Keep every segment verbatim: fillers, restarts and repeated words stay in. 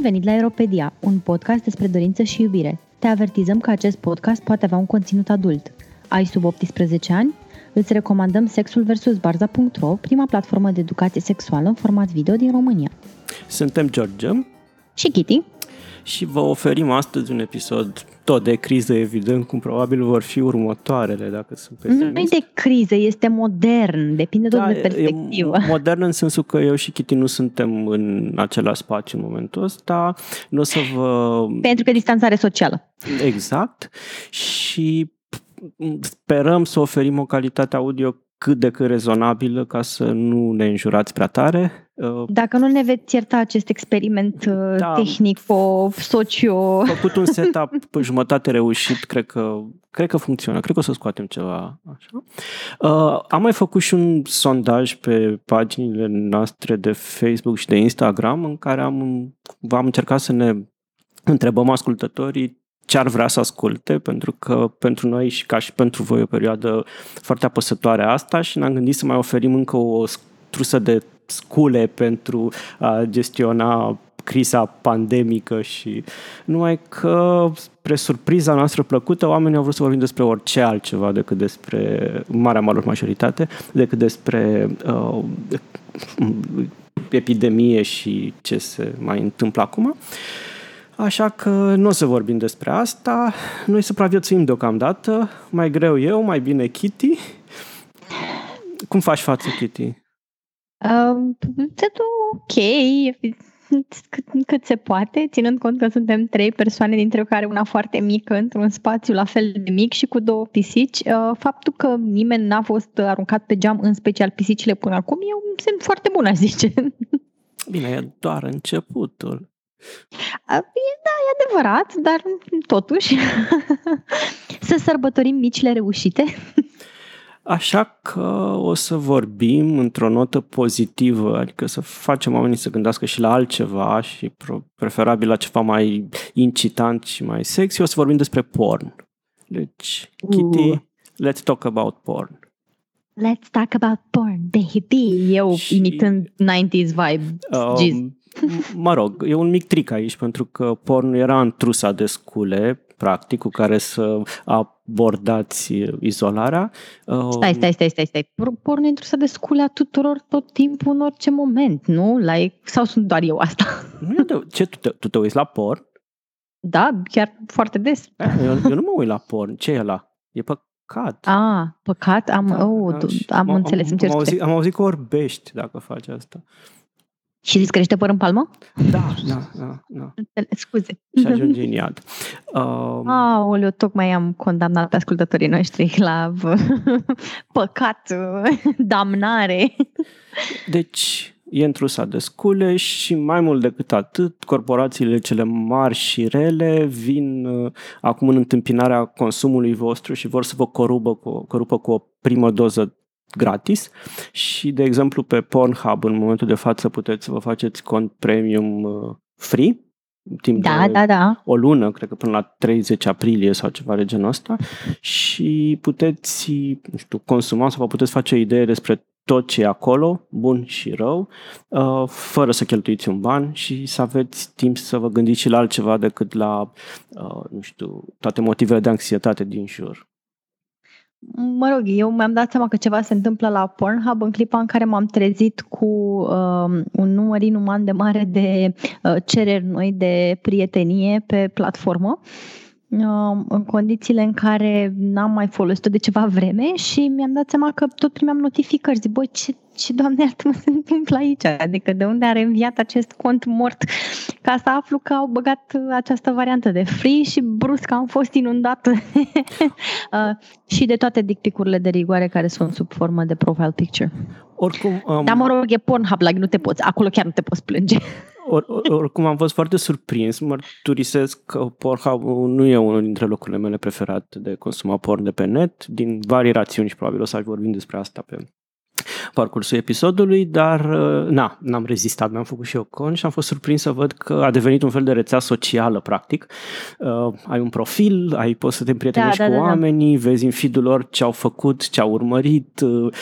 Bun venit la Aeropedia, un podcast despre dorință și iubire. Te avertizăm că acest podcast poate avea un conținut adult. Ai sub optsprezece ani? Îți recomandăm Sexul vs Barza punct ro, prima platformă de educație sexuală în format video din România. Suntem George și Kitty și vă oferim astăzi un episod tot de criză, evident, cum probabil vor fi următoarele, dacă sunt pesimist. Nu e de criză, este modern, depinde da, tot de perspectivă. Modern în sensul că eu și Kitty nu suntem în același spațiu în momentul ăsta, nu o să vă... Pentru că distanțare socială. Exact. Și sperăm să oferim o calitate audio cât de cât rezonabilă ca să nu ne înjurați prea tare. Dacă nu ne veți ierta acest experiment da, tehnico-socio... Făcut un setup jumătate reușit, cred că, cred că funcționează, cred că o să scoatem ceva așa. Uh, am mai făcut și un sondaj pe paginile noastre de Facebook și de Instagram în care am, am încercat să ne întrebăm ascultătorii ce ar vrea să asculte, pentru că pentru noi și ca și pentru voi o perioadă foarte apăsătoare asta și ne-am gândit să mai oferim încă o trusă de scule pentru a gestiona criza pandemică și numai că, spre surpriza noastră plăcută, oamenii au vrut să vorbim despre orice altceva decât despre marea lor majoritate, decât despre uh, epidemie și ce se mai întâmplă acum. Așa că nu o să vorbim despre asta. Noi supraviețuim deocamdată. Mai greu eu, mai bine Kitty. Cum faci față, Kitty? Um, totul ok, cât, cât se poate, ținând cont că suntem trei persoane, dintre care una foarte mică, într-un spațiu la fel de mic și cu două pisici. Faptul că nimeni n-a fost aruncat pe geam, în special pisicile până acum, eu îmi simt foarte bună, aș zice. Bine, e doar începutul. Da, e adevărat, dar totuși să sărbătorim micile reușite. Așa că o să vorbim într-o notă pozitivă, adică să facem oamenii să gândească și la altceva și preferabil la ceva mai incitant și mai sexy. O să vorbim despre porn. Deci, Kitty, uh. let's talk about porn. Let's talk about porn, baby. Eu și... imitând nineties vibes. Um, Mă rog, e un mic trick aici, pentru că porn era în trusa de scule, practic, cu care să abordați izolarea. Stai, stai, stai, stai, stai. Porn e în trusa de scule a tuturor, tot timpul, în orice moment, nu? Like, sau sunt doar eu asta? Ce, tu te, tu te uiți la porn? Da, chiar foarte des. Eu, eu nu mă uit la porn. Ce e ăla? E păcat. Păcat. Ah, păcat? Am, da, oh, da, am, am înțeles, îmi cer scuze. Am auzit că orbești dacă faci asta. Și îți crește păr în palmă? Da, da, da. da. Înțeles, scuze. Și ajunge în iad. Um... Aoleu, tocmai am condamnat pe ascultătorii noștri la păcat, damnare. Deci... e într-o sa de scule și mai mult decât atât, corporațiile cele mari și rele vin uh, acum în întâmpinarea consumului vostru și vor să vă corupă cu, corupă cu o primă doză gratis și, de exemplu, pe Pornhub în momentul de față puteți să vă faceți cont premium uh, free timp da, de da, da. o lună, cred că până la treizeci aprilie sau ceva de genul ăsta și puteți, nu știu, consuma sau vă puteți face o idee despre tot ce e acolo, bun și rău, fără să cheltuiți un ban și să aveți timp să vă gândiți și la altceva decât la, nu știu, toate motivele de anxietate din jur. Mă rog, eu mi-am dat seama că ceva se întâmplă la Pornhub în clipa în care m-am trezit cu uh, un număr inuman de mare de uh, cereri noi de prietenie pe platformă. În condițiile în care n-am mai folosit-o de ceva vreme și mi-am dat seama că tot primeam notificări. Zic, băi, ce, ce doamne iartă mă se întâmplă aici? Adică de unde are înviat acest cont mort? Ca să aflu că au băgat această variantă de free și brusc am fost inundată și de toate dick pic-urile de rigoare care sunt sub formă de profile picture. Oricum, um... dar mă rog, e Pornhub, like, nu te poți, acolo chiar nu te poți plânge. Or, oricum am fost foarte surprins, mărturisesc că Pornhub nu e unul dintre locurile mele preferate de consuma porn de pe net, din varii rațiuni și probabil o să vorbim despre asta pe parcursul episodului, dar na, n-am rezistat, mi-am făcut și eu cont și am fost surprins să văd că a devenit un fel de rețea socială, practic. Uh, ai un profil, ai poți să te împrietenești da, da, cu da, oamenii, da. Vezi în feed-ul lor ce au făcut, ce au urmărit, uh,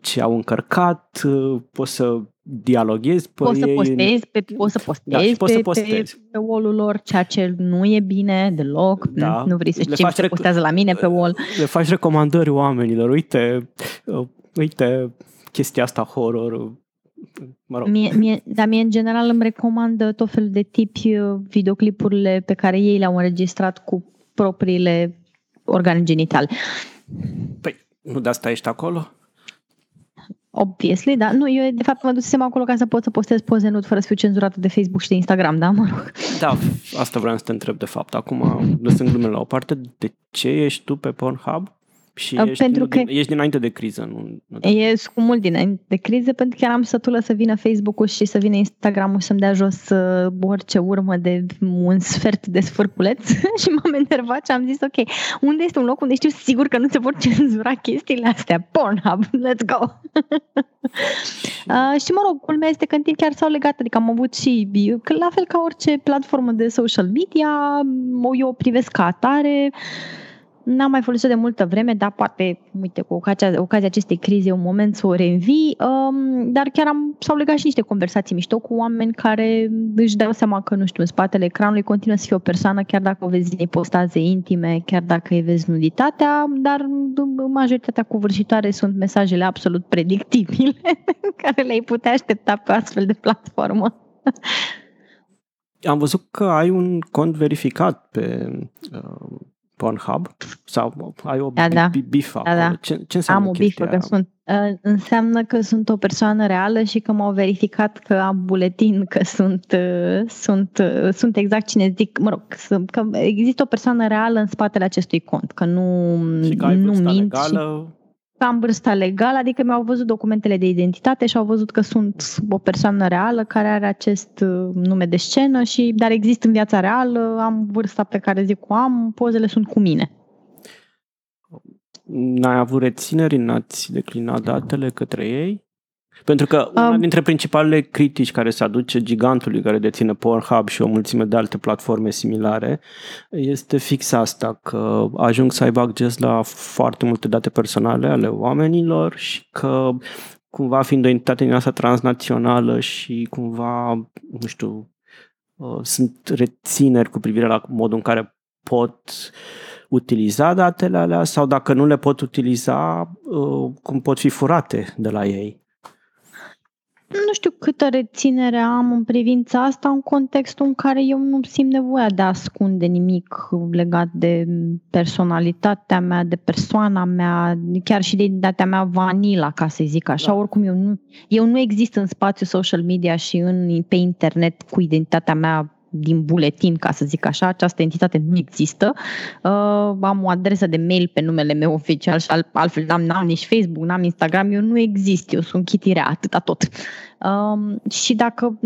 ce au încărcat, uh, poți să dialoghezi pe poți ei. Să postezi pe, poți să postezi, da, poți pe, să postezi. Pe, pe wall-ul lor, ceea ce nu e bine deloc, da. Nu vrei să știi ce rec- postează la mine pe wall. Le faci recomandări oamenilor, uite, uite chestia asta horror, mă rog. Mie, mie, dar mie în general îmi recomandă tot felul de tipi videoclipurile pe care ei le-au înregistrat cu propriile organe genitale. Păi, nu de asta ești acolo? Obviously, da. Nu, eu de fapt mă dusem acolo ca să pot să postez poze nud fără să fiu cenzurată de Facebook și de Instagram, da, mă rog. Da, asta vreau să te întreb de fapt. Acum, lăsând glumele la o parte, de ce ești tu pe Pornhub? Și ești, pentru că din, ești dinainte de criză, nu? nu ești cu mult dinainte de criză, pentru că eram sătulă să vină Facebook-ul și să vină Instagram-ul să-mi dea jos orice urmă de un sfert de sfârculeț și m-am enervat și am zis, ok, unde este un loc unde știu sigur că nu se vor cenzura chestiile astea? Pornhub, let's go! uh, și mă rog, culmea este că în timp chiar s-au legat, adică am avut și, că la fel ca orice platformă de social media, eu o privesc ca atare. N-am mai folosit de multă vreme, dar poate, uite, cu ocazia, ocazia acestei crize e un moment să o reînvii, um, dar chiar am, s-au legat și niște conversații mișto cu oameni care își dau seama că, nu știu, în spatele ecranului continuă să fie o persoană, chiar dacă o vezi din postaze intime, chiar dacă îi vezi nuditatea, dar majoritatea covârșitoare sunt mesajele absolut predictibile care le-ai putea aștepta pe astfel de platformă. Am văzut că ai un cont verificat pe... Uh... Pornhub sau ai o da, da. bifă? Da, da. Ce, ce înseamnă? Am o bifă, că sunt, uh, înseamnă că sunt o persoană reală și că m-au verificat că am buletin, că sunt, uh, sunt, uh, sunt exact cine zic, mă rog, sunt, că există o persoană reală în spatele acestui cont, că nu, și că ai nu vârsta mint legală. Și că am vârsta legală, adică mi-au văzut documentele de identitate și au văzut că sunt o persoană reală care are acest nume de scenă și, dar exist în viața reală, am vârsta pe care zic o am, pozele sunt cu mine. N-ai avut rețineri, n-ați declinat datele către ei? Pentru că una um, dintre principalele critici care se aduce gigantului care deține Pornhub și o mulțime de alte platforme similare este fix asta, că ajung să aibă acces la foarte multe date personale ale oamenilor și că cumva fiind o entitate din asta transnațională și cumva, nu știu, sunt rețineri cu privire la modul în care pot utiliza datele alea sau dacă nu le pot utiliza, cum pot fi furate de la ei. Nu știu câtă reținere am în privința asta în contextul în care eu nu simt nevoia de a ascunde nimic legat de personalitatea mea, de persoana mea, chiar și de identitatea mea vanila, ca să zic așa. Da. Oricum eu nu, eu nu exist în spațiu social media și în, pe internet cu identitatea mea din buletin, ca să zic așa, această entitate nu există. Uh, am o adresă de mail pe numele meu oficial și alt, altfel n-am, n-am nici Facebook, n-am Instagram, eu nu exist, eu sunt Chitirea, atâta tot. Uh, și dacă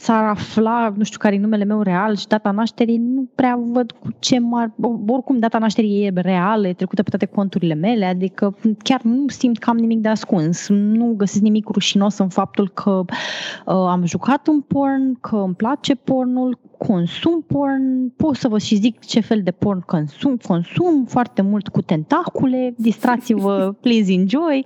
s-ar afla, nu știu care e numele meu real și data nașterii, nu prea văd cu ce mă... Oricum, data nașterii e reală, e trecută pe toate conturile mele, adică chiar nu simt că am nimic de ascuns. Nu găsesc nimic rușinos în faptul că uh, am jucat un porn, că îmi place pornul, consum porn, pot să vă și zic ce fel de porn consum, consum foarte mult cu tentacule, distrați-vă, please enjoy.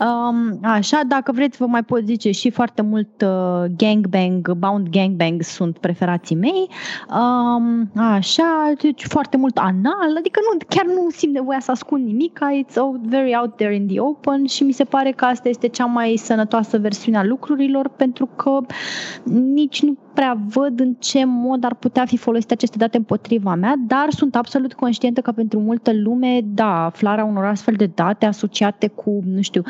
Um, așa, dacă vreți vă mai pot zice și foarte mult uh, gangbang, bound gangbang sunt preferații mei, um, așa, deci foarte mult anal, adică nu, chiar nu simt nevoia să ascund nimic, it's all very out there in the open și mi se pare că asta este cea mai sănătoasă versiune a lucrurilor pentru că nici nu prea văd în ce mod ar putea fi folosite aceste date împotriva mea, dar sunt absolut conștientă că pentru multă lume, da, aflarea unor astfel de date asociate cu, nu știu,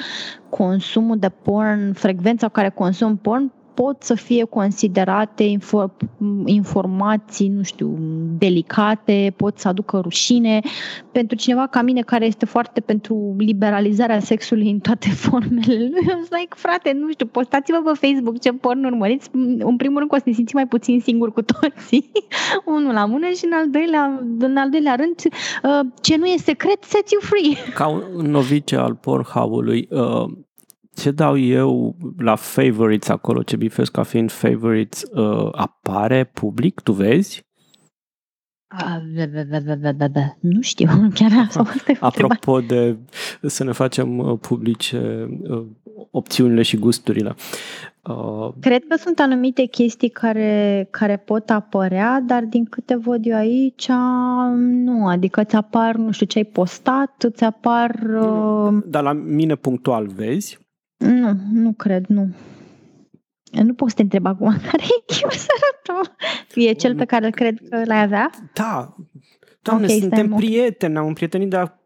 consumul de porn, frecvența care consum porn, pot să fie considerate infor- informații, nu știu, delicate, pot să aducă rușine. Pentru cineva ca mine care este foarte pentru liberalizarea sexului în toate formele lui, eu zic, like, frate, nu știu, postați-vă pe Facebook ce porn urmăriți. În primul rând că o să ne simți mai puțin singuri cu toții, unul la mână și în al doilea, în al doilea rând, ce nu e secret, set you free. Ca un novice al Pornhub-ului, uh... ce dau eu la favorites acolo, ce bifesc ca fiind favorites, uh, apare public? Tu vezi? Uh, da, da, da, da, da, da. Nu știu, chiar asta. Apropo de să ne facem publice uh, opțiunile și gusturile. Uh, Cred că sunt anumite chestii care, care pot apărea, dar din câte văd eu aici, nu, adică ți apar, nu știu ce ai postat, ți apar... Uh... Dar la mine punctual vezi? Nu, nu cred, nu. Nu pot să te întreb acum care e sărătul. E cel pe care îl cred că l-ai avea? Da. Doamne, okay, suntem prieteni, am prietenit, dar...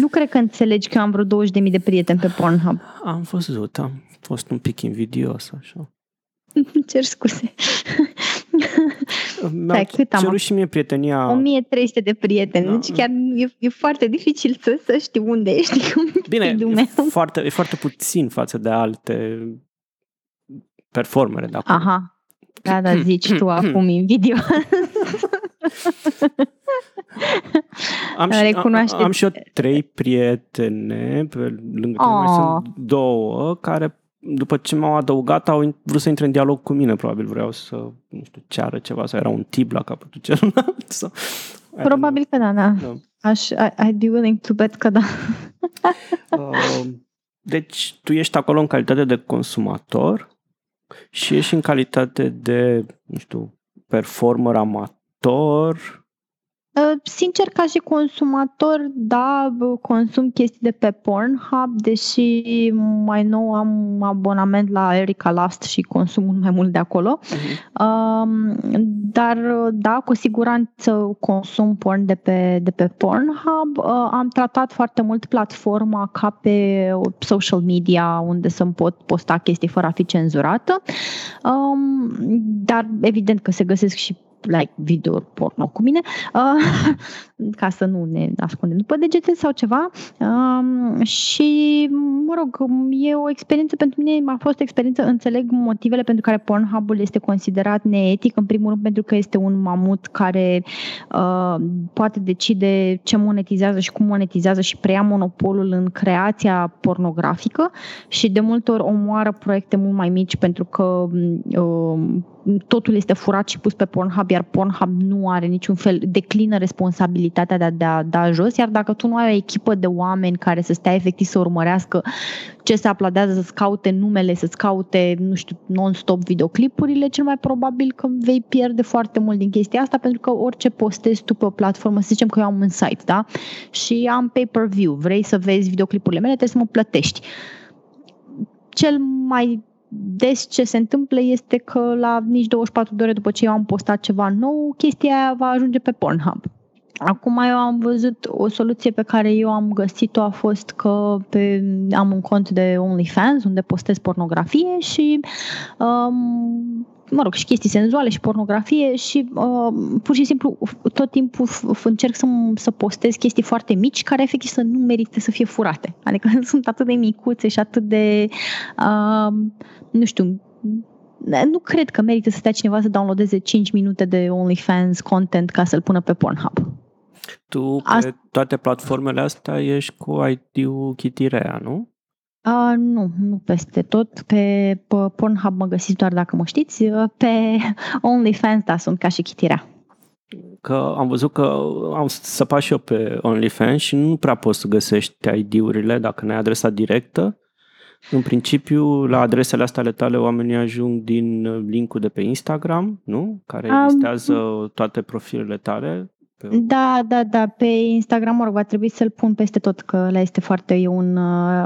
Nu cred că înțelegi că eu am vreo douăzeci de mii de prieteni pe Pornhub. Am văzut, am fost un pic invidios, așa. Cer scuze. Mi-am cerut și mie prietenia... o mie trei sute de prieteni, da. Deci chiar e, e foarte dificil să, să știi unde ești. Bine, e foarte, e foarte puțin față de alte... performere de acum. Aha, da, da, zici tu acum invidios. Am, am, am și eu trei prietene, pe lângă oh. care mai sunt două, care după ce m-au adăugat au vrut să intre în dialog cu mine, probabil vreau să, nu știu, ceară ceva, sau era un tip la capătul celălalt. Sau, probabil că da, da. da. Aș, I, I'd be willing to bet că da. uh, deci tu ești acolo în calitate de consumator și ești în calitate de, nu știu, performer amator? Sincer, ca și consumator, da, consum chestii de pe Pornhub, deși mai nou am abonament la Erika Lust și consum mult mai mult de acolo. Uh-huh. Dar, da, cu siguranță consum porn de pe, de pe Pornhub. Am tratat foarte mult platforma ca pe social media, unde să-mi pot posta chestii fără a fi cenzurată. Dar, evident că se găsesc și like video porno cu mine, uh, ca să nu ne ascundem după degete sau ceva. Uh, și, mă rog, e o experiență pentru mine, m-a fost o experiență, înțeleg motivele pentru care Pornhub-ul este considerat neetic, în primul rând pentru că este un mamut care uh, poate decide ce monetizează și cum monetizează și preia monopolul în creația pornografică și de multe ori omoară proiecte mult mai mici pentru că uh, totul este furat și pus pe Pornhub, iar Pornhub nu are niciun fel, declină responsabilitatea de a, de a da jos, iar dacă tu nu ai o echipă de oameni care să stea efectiv să urmărească ce se aplaudează, să-ți caute numele, să-ți caute, nu știu, non-stop videoclipurile, cel mai probabil că vei pierde foarte mult din chestia asta, pentru că orice postezi tu pe o platformă, să zicem că eu am un site, da? Și am pay-per-view, vrei să vezi videoclipurile mele, trebuie să mă plătești. Cel mai des ce se întâmplă este că la nici douăzeci și patru de ore după ce eu am postat ceva nou, chestia aia va ajunge pe Pornhub. Acum eu am văzut o soluție pe care eu am găsit-o, a fost că pe, am un cont de OnlyFans unde postez pornografie și um, mă rog, și chestii senzuale și pornografie și uh, pur și simplu tot timpul f- încerc să, m- să postez chestii foarte mici care efectiv să nu merite să fie furate. Adică sunt atât de micuțe și atât de, uh, nu știu, nu cred că merită să stea cineva să downloadeze cinci minute de OnlyFans content ca să-l pună pe Pornhub. Tu pe Asta... toate platformele astea ești cu I D-ul Chitirea, nu? Uh, nu, nu peste tot. Pe, pe Pornhub mă găsiți doar dacă mă știți. Pe OnlyFans, da, sunt ca și Chitirea. Că am văzut că am săpat și eu pe OnlyFans și nu prea poți să găsești I D-urile dacă n-ai adresa directă. În principiu, la adresele astea ale tale oamenii ajung din link-ul de pe Instagram, nu? Care um... listează toate profilele tale. Pe... Da, da, da, pe Instagram, mă rog, va trebui să-l pun peste tot, că ăla este foarte, e un,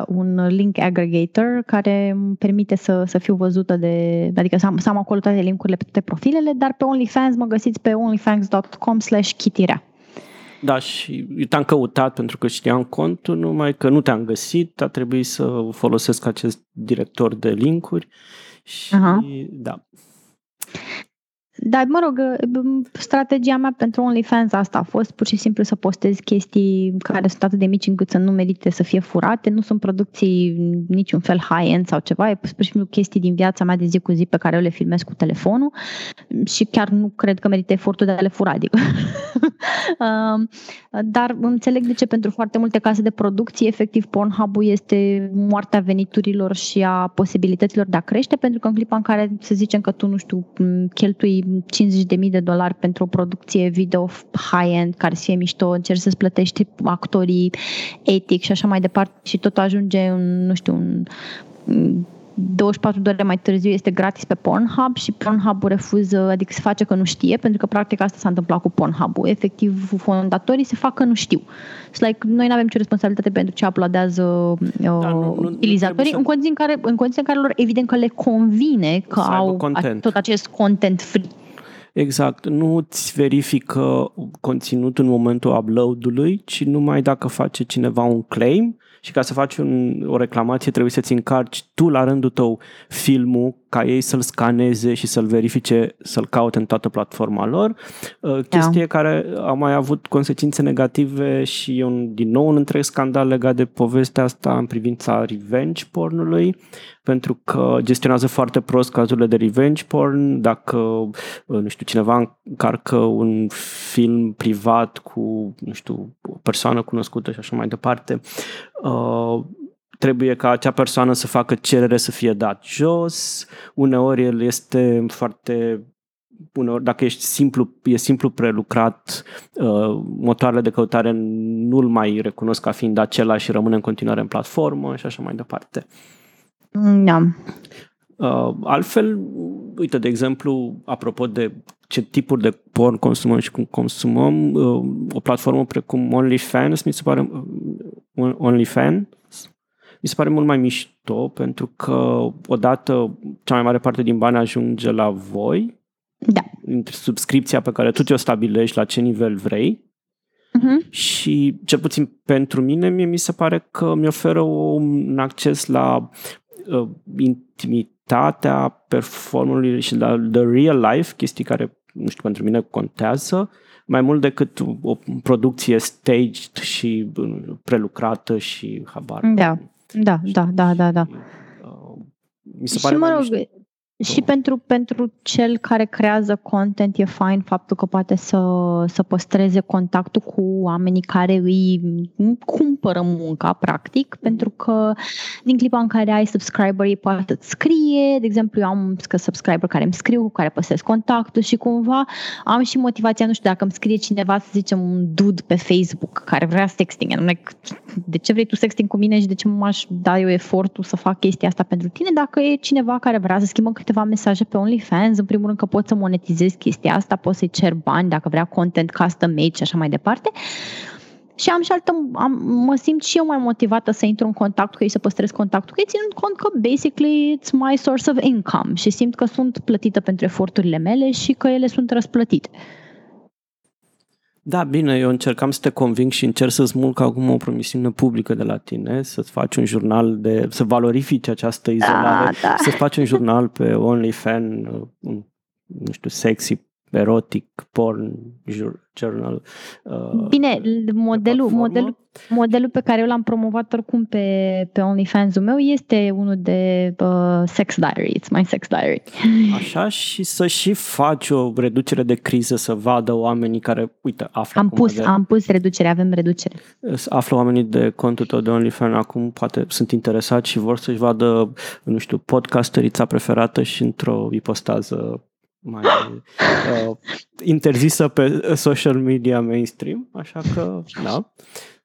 un link aggregator care îmi permite să, să fiu văzută de, adică să am, să am acolo toate link-urile pe toate profilele, dar pe OnlyFans mă găsiți pe onlyfans dot com slash chitirea. Da, și eu te-am căutat pentru că știam contul, numai că nu te-am găsit, a trebuit să folosesc acest director de link-uri și uh-huh. da. Dar, mă rog, strategia mea pentru OnlyFans asta a fost pur și simplu să postez chestii care sunt atât de mici încât să nu merite să fie furate, nu sunt producții niciun fel high-end sau ceva, e pur și simplu chestii din viața mea de zi cu zi pe care eu le filmez cu telefonul și chiar nu cred că merită efortul de a le fura, adică. Dar înțeleg de ce pentru foarte multe case de producție, efectiv, Pornhub-ul este moartea veniturilor și a posibilităților de a crește, pentru că în clipa în care, să zicem că tu, nu știu, cheltui cincizeci de mii de dolari pentru o producție video high-end care să fie mișto, încerci să-ți plătești actorii etic și așa mai departe și tot ajunge în, nu știu, un douăzeci și patru de ore mai târziu este gratis pe Pornhub și Pornhub-ul refuză, adică se face că nu știe, pentru că practic asta s-a întâmplat cu Pornhub-ul. Efectiv, fondatorii se fac că nu știu. So, like, noi nu avem nicio responsabilitate pentru ce aplaudează uh, utilizatorii, în condiții în care, în condiții în care lor evident că le convine că au a, tot acest content free. Exact. Nu îți verifică conținutul în momentul upload-ului, ci numai dacă face cineva un claim. Și ca să faci un, o reclamație trebuie să-ți încarci tu la rândul tău filmul ca ei să-l scaneze și să-l verifice, să-l caute în toată platforma lor. Uh, chestie da. Care a mai avut consecințe negative și un, din nou un întreg scandal legat de povestea asta în privința revenge pornului, pentru că gestionează foarte prost cazurile de revenge porn. Dacă, nu știu, cineva încarcă un film privat cu, nu știu, o persoană cunoscută și așa mai departe, uh, trebuie ca acea persoană să facă cerere să fie dat jos. Uneori el este foarte... Uneori, dacă ești simplu, e simplu prelucrat, uh, motoarele de căutare nu-l mai recunosc ca fiind același și rămâne în continuare în platformă și așa mai departe. Da. Uh, altfel, uite, de exemplu, apropo de ce tipuri de porn consumăm și cum consumăm, uh, o platformă precum OnlyFans, mi se pare... Uh, OnlyFans? Mi se pare mult mai mișto, pentru că odată cea mai mare parte din bani ajunge la voi, da. Subscripția pe care tu ți-o stabilești la ce nivel vrei, uh-huh. Și cel puțin pentru mine, mie mi se pare că mi oferă un acces la uh, intimitatea performului și la the real life, chestii care, nu știu, pentru mine contează, mai mult decât o producție staged și prelucrată și habar. Da. Da, da, da, da, da. Mi se pare și, mă rog, și pentru, pentru cel care creează content e fain faptul că poate să, să păstreze contactul cu oamenii care îi cumpără munca, practic, pentru că din clipa în care ai subscriberii poate să-ți scrie, de exemplu eu am subscriber care îmi scriu, cu care păstrez contactul și cumva am și motivația, nu știu, dacă îmi scrie cineva, să zicem un dude pe Facebook care vrea sexting, anume, de ce vrei tu sexting cu mine și de ce m-aș da eu efortul să fac chestia asta pentru tine, dacă e cineva care vrea să schimbă câteva mesaje pe OnlyFans, în primul rând că pot să monetizez chestia asta, pot să-i cer bani dacă vrea content custom made și așa mai departe. Și am și altă, am, mă simt și eu mai motivată să intru în contact cu ei, să păstrez contactul cu ei, ținând cont că basically it's my source of income și simt că sunt plătită pentru eforturile mele și că ele sunt răsplătite. Da, bine, eu încercam să te conving și încerc să smulg acum o promisiune publică de la tine, să-ți faci un jurnal, de, să valorifici această izolare, da, da. Să-ți faci un jurnal pe OnlyFans, nu știu, sexy, erotic, porn, journal. Uh, bine, modelul, modelul, modelul pe care eu l-am promovat oricum pe, pe OnlyFans-ul meu este unul de uh, sex diary, it's my sex diary. Așa, și să și faci o reducere de criză, să vadă oamenii care, uite, află am pus, de, am pus reducere, avem reducere. Află oamenii de contul tău de OnlyFans acum, poate sunt interesați și vor să-și vadă, nu știu, podcasterița preferată și într-o ipostază mai uh, interzisă pe social media mainstream, așa că, da,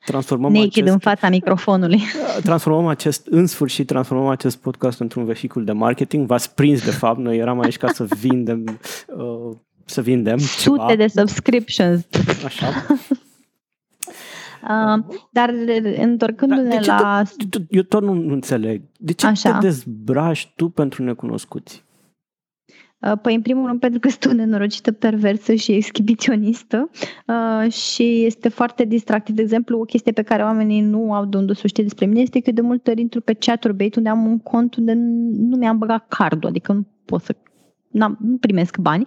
transformăm Naked acest... în fața microfonului. Transformăm acest, în sfârșit, transformăm acest podcast într-un vehicul de marketing. V-ați prins, de fapt, noi eram aici ca să vindem, uh, să vindem ceva. Sute de subscriptions. Așa. Uh, dar întorcându-ne dar la... Te, eu tot nu, nu înțeleg. De ce așa. Te dezbraci tu pentru necunoscuți? Păi, în primul rând, pentru că sunt o nenorocită perversă și exhibiționistă uh, și este foarte distractiv. De exemplu, o chestie pe care oamenii nu au de unde să știe despre mine este că eu de multe ori intru pe Chaturbate, unde am un cont unde nu mi-am băgat cardul, adică nu pot să... N-am, nu primesc bani,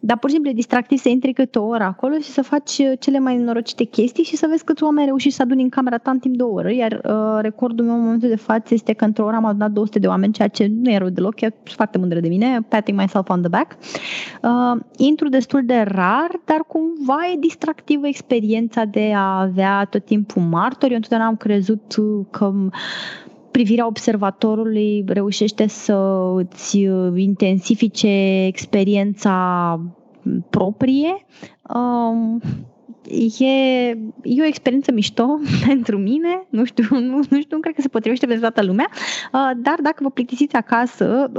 dar pur și simplu e distractiv să intri câte o oră acolo și să faci cele mai norocite chestii și să vezi câți oameni reușiți să aduni în camera ta în timp de o oră, iar uh, recordul meu în momentul de față este că într-o oră am adunat două sute de oameni, ceea ce nu e rău deloc, e foarte mândră de mine, patting myself on the back. Uh, intru destul de rar, dar cumva e distractivă experiența de a avea tot timpul martori. Eu întotdeauna am crezut că privirea observatorului reușește să îți intensifice experiența proprie. Um, E, e o experiență mișto pentru mine, nu știu, nu, nu știu, nu cred că se potrivește pentru toată lumea, dar dacă vă plictisiți acasă,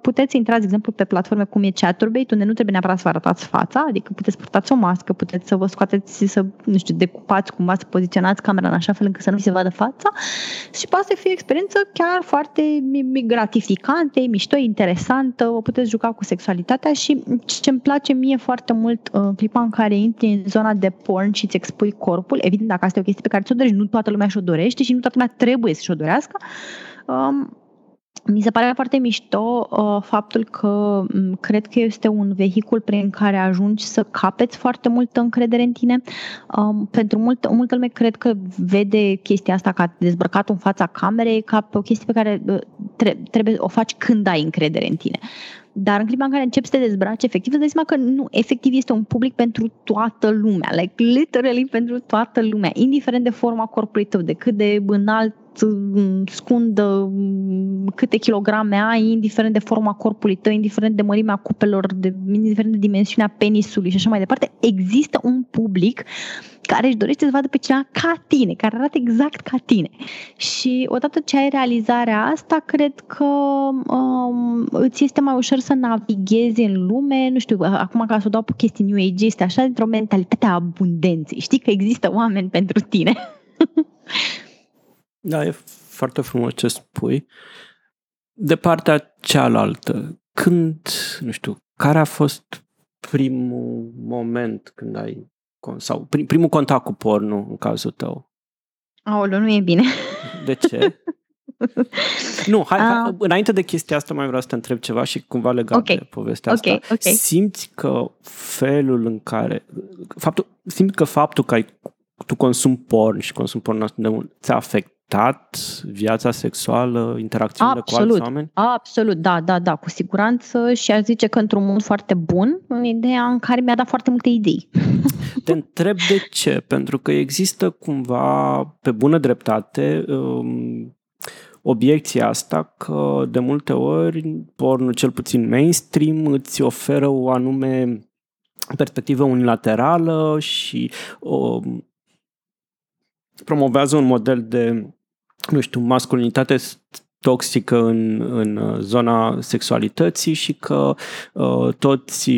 puteți intra, de exemplu, pe platforme cum e Chaturbate, unde nu trebuie neapărat să vă arătați fața, adică puteți purtați o mască, puteți să vă scoateți, să, nu știu, decupați cumva, să poziționați camera în așa fel încât să nu se vadă fața și poate să fie o experiență chiar foarte gratificantă, mișto, interesantă, o puteți juca cu sexualitatea și ce îmi place mie foarte mult în clipa în care intri în zona de porn și îți expui corpul, evident dacă asta e o chestie pe care ți-o dorești, nu toată lumea și-o dorește și nu toată lumea trebuie să-și o dorească, um, mi se pare foarte mișto uh, faptul că um, cred că este un vehicul prin care ajungi să capeți foarte multă încredere în tine. Um, pentru mult, multă lume cred că vede chestia asta ca dezbrăcat în fața camerei, ca pe o chestie pe care uh, tre- trebuie o faci când ai încredere în tine. Dar în clipa în care începi să te dezbraci, efectiv, îți dai seama că nu, efectiv este un public pentru toată lumea, like literally pentru toată lumea, indiferent de forma corpului tău, de cât de înalt, scundă, câte kilograme ai, indiferent de forma corpului tău, indiferent de mărimea cupelor, de, indiferent de dimensiunea penisului și așa mai departe, există un public care își dorește să vadă pe cineva ca tine, care arată exact ca tine. Și odată ce ai realizarea asta, cred că um, îți este mai ușor să navighezi în lume, nu știu, acum ca să o dau pe chestii New Age, este așa, dintr-o mentalitate a abundenței. Știi că există oameni pentru tine. Da, e foarte frumos ce spui. De partea cealaltă, când, nu știu, care a fost primul moment când ai sau primul contact cu pornul în cazul tău? Aoleu, nu e bine. De ce? Nu, hai, hai, înainte de chestia asta mai vreau să te întreb ceva și cumva legat okay. de povestea okay, asta. Okay. Simți că felul în care faptul, simți că faptul că ai tu consumi porn și consumi porn de mult, ți-a afectat viața sexuală, interacțiunile absolut, cu alți oameni? Absolut, da, da, da, cu siguranță și aș zice că într-un mod foarte bun, în ideea în care mi-a dat foarte multe idei. Te întreb de ce, pentru că există cumva, pe bună dreptate, um, obiecția asta că de multe ori pornul, cel puțin mainstream, îți oferă o anume perspectivă unilaterală și um, promovează un model de, nu știu, masculinitate toxică în, în zona sexualității și că uh, toți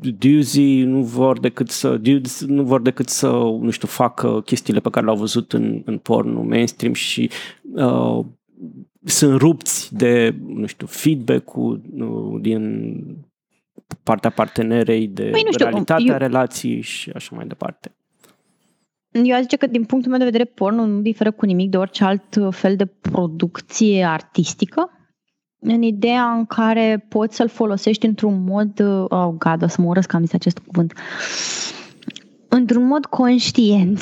dudesii nu vor decât să dudes nu vor decât să, nu știu, facă chestiile pe care le-au văzut în, în pornul mainstream și uh, sunt rupți de, nu știu, feedback-ul nu, din partea partenerei, de păi, nu știu, realitatea eu... relației și așa mai departe. Eu aș zice că din punctul meu de vedere pornul nu diferă cu nimic de orice alt fel de producție artistică, în ideea în care poți să-l folosești într-un mod, oh god, o să mă urăsc că am zis acest cuvânt, într-un mod conștient,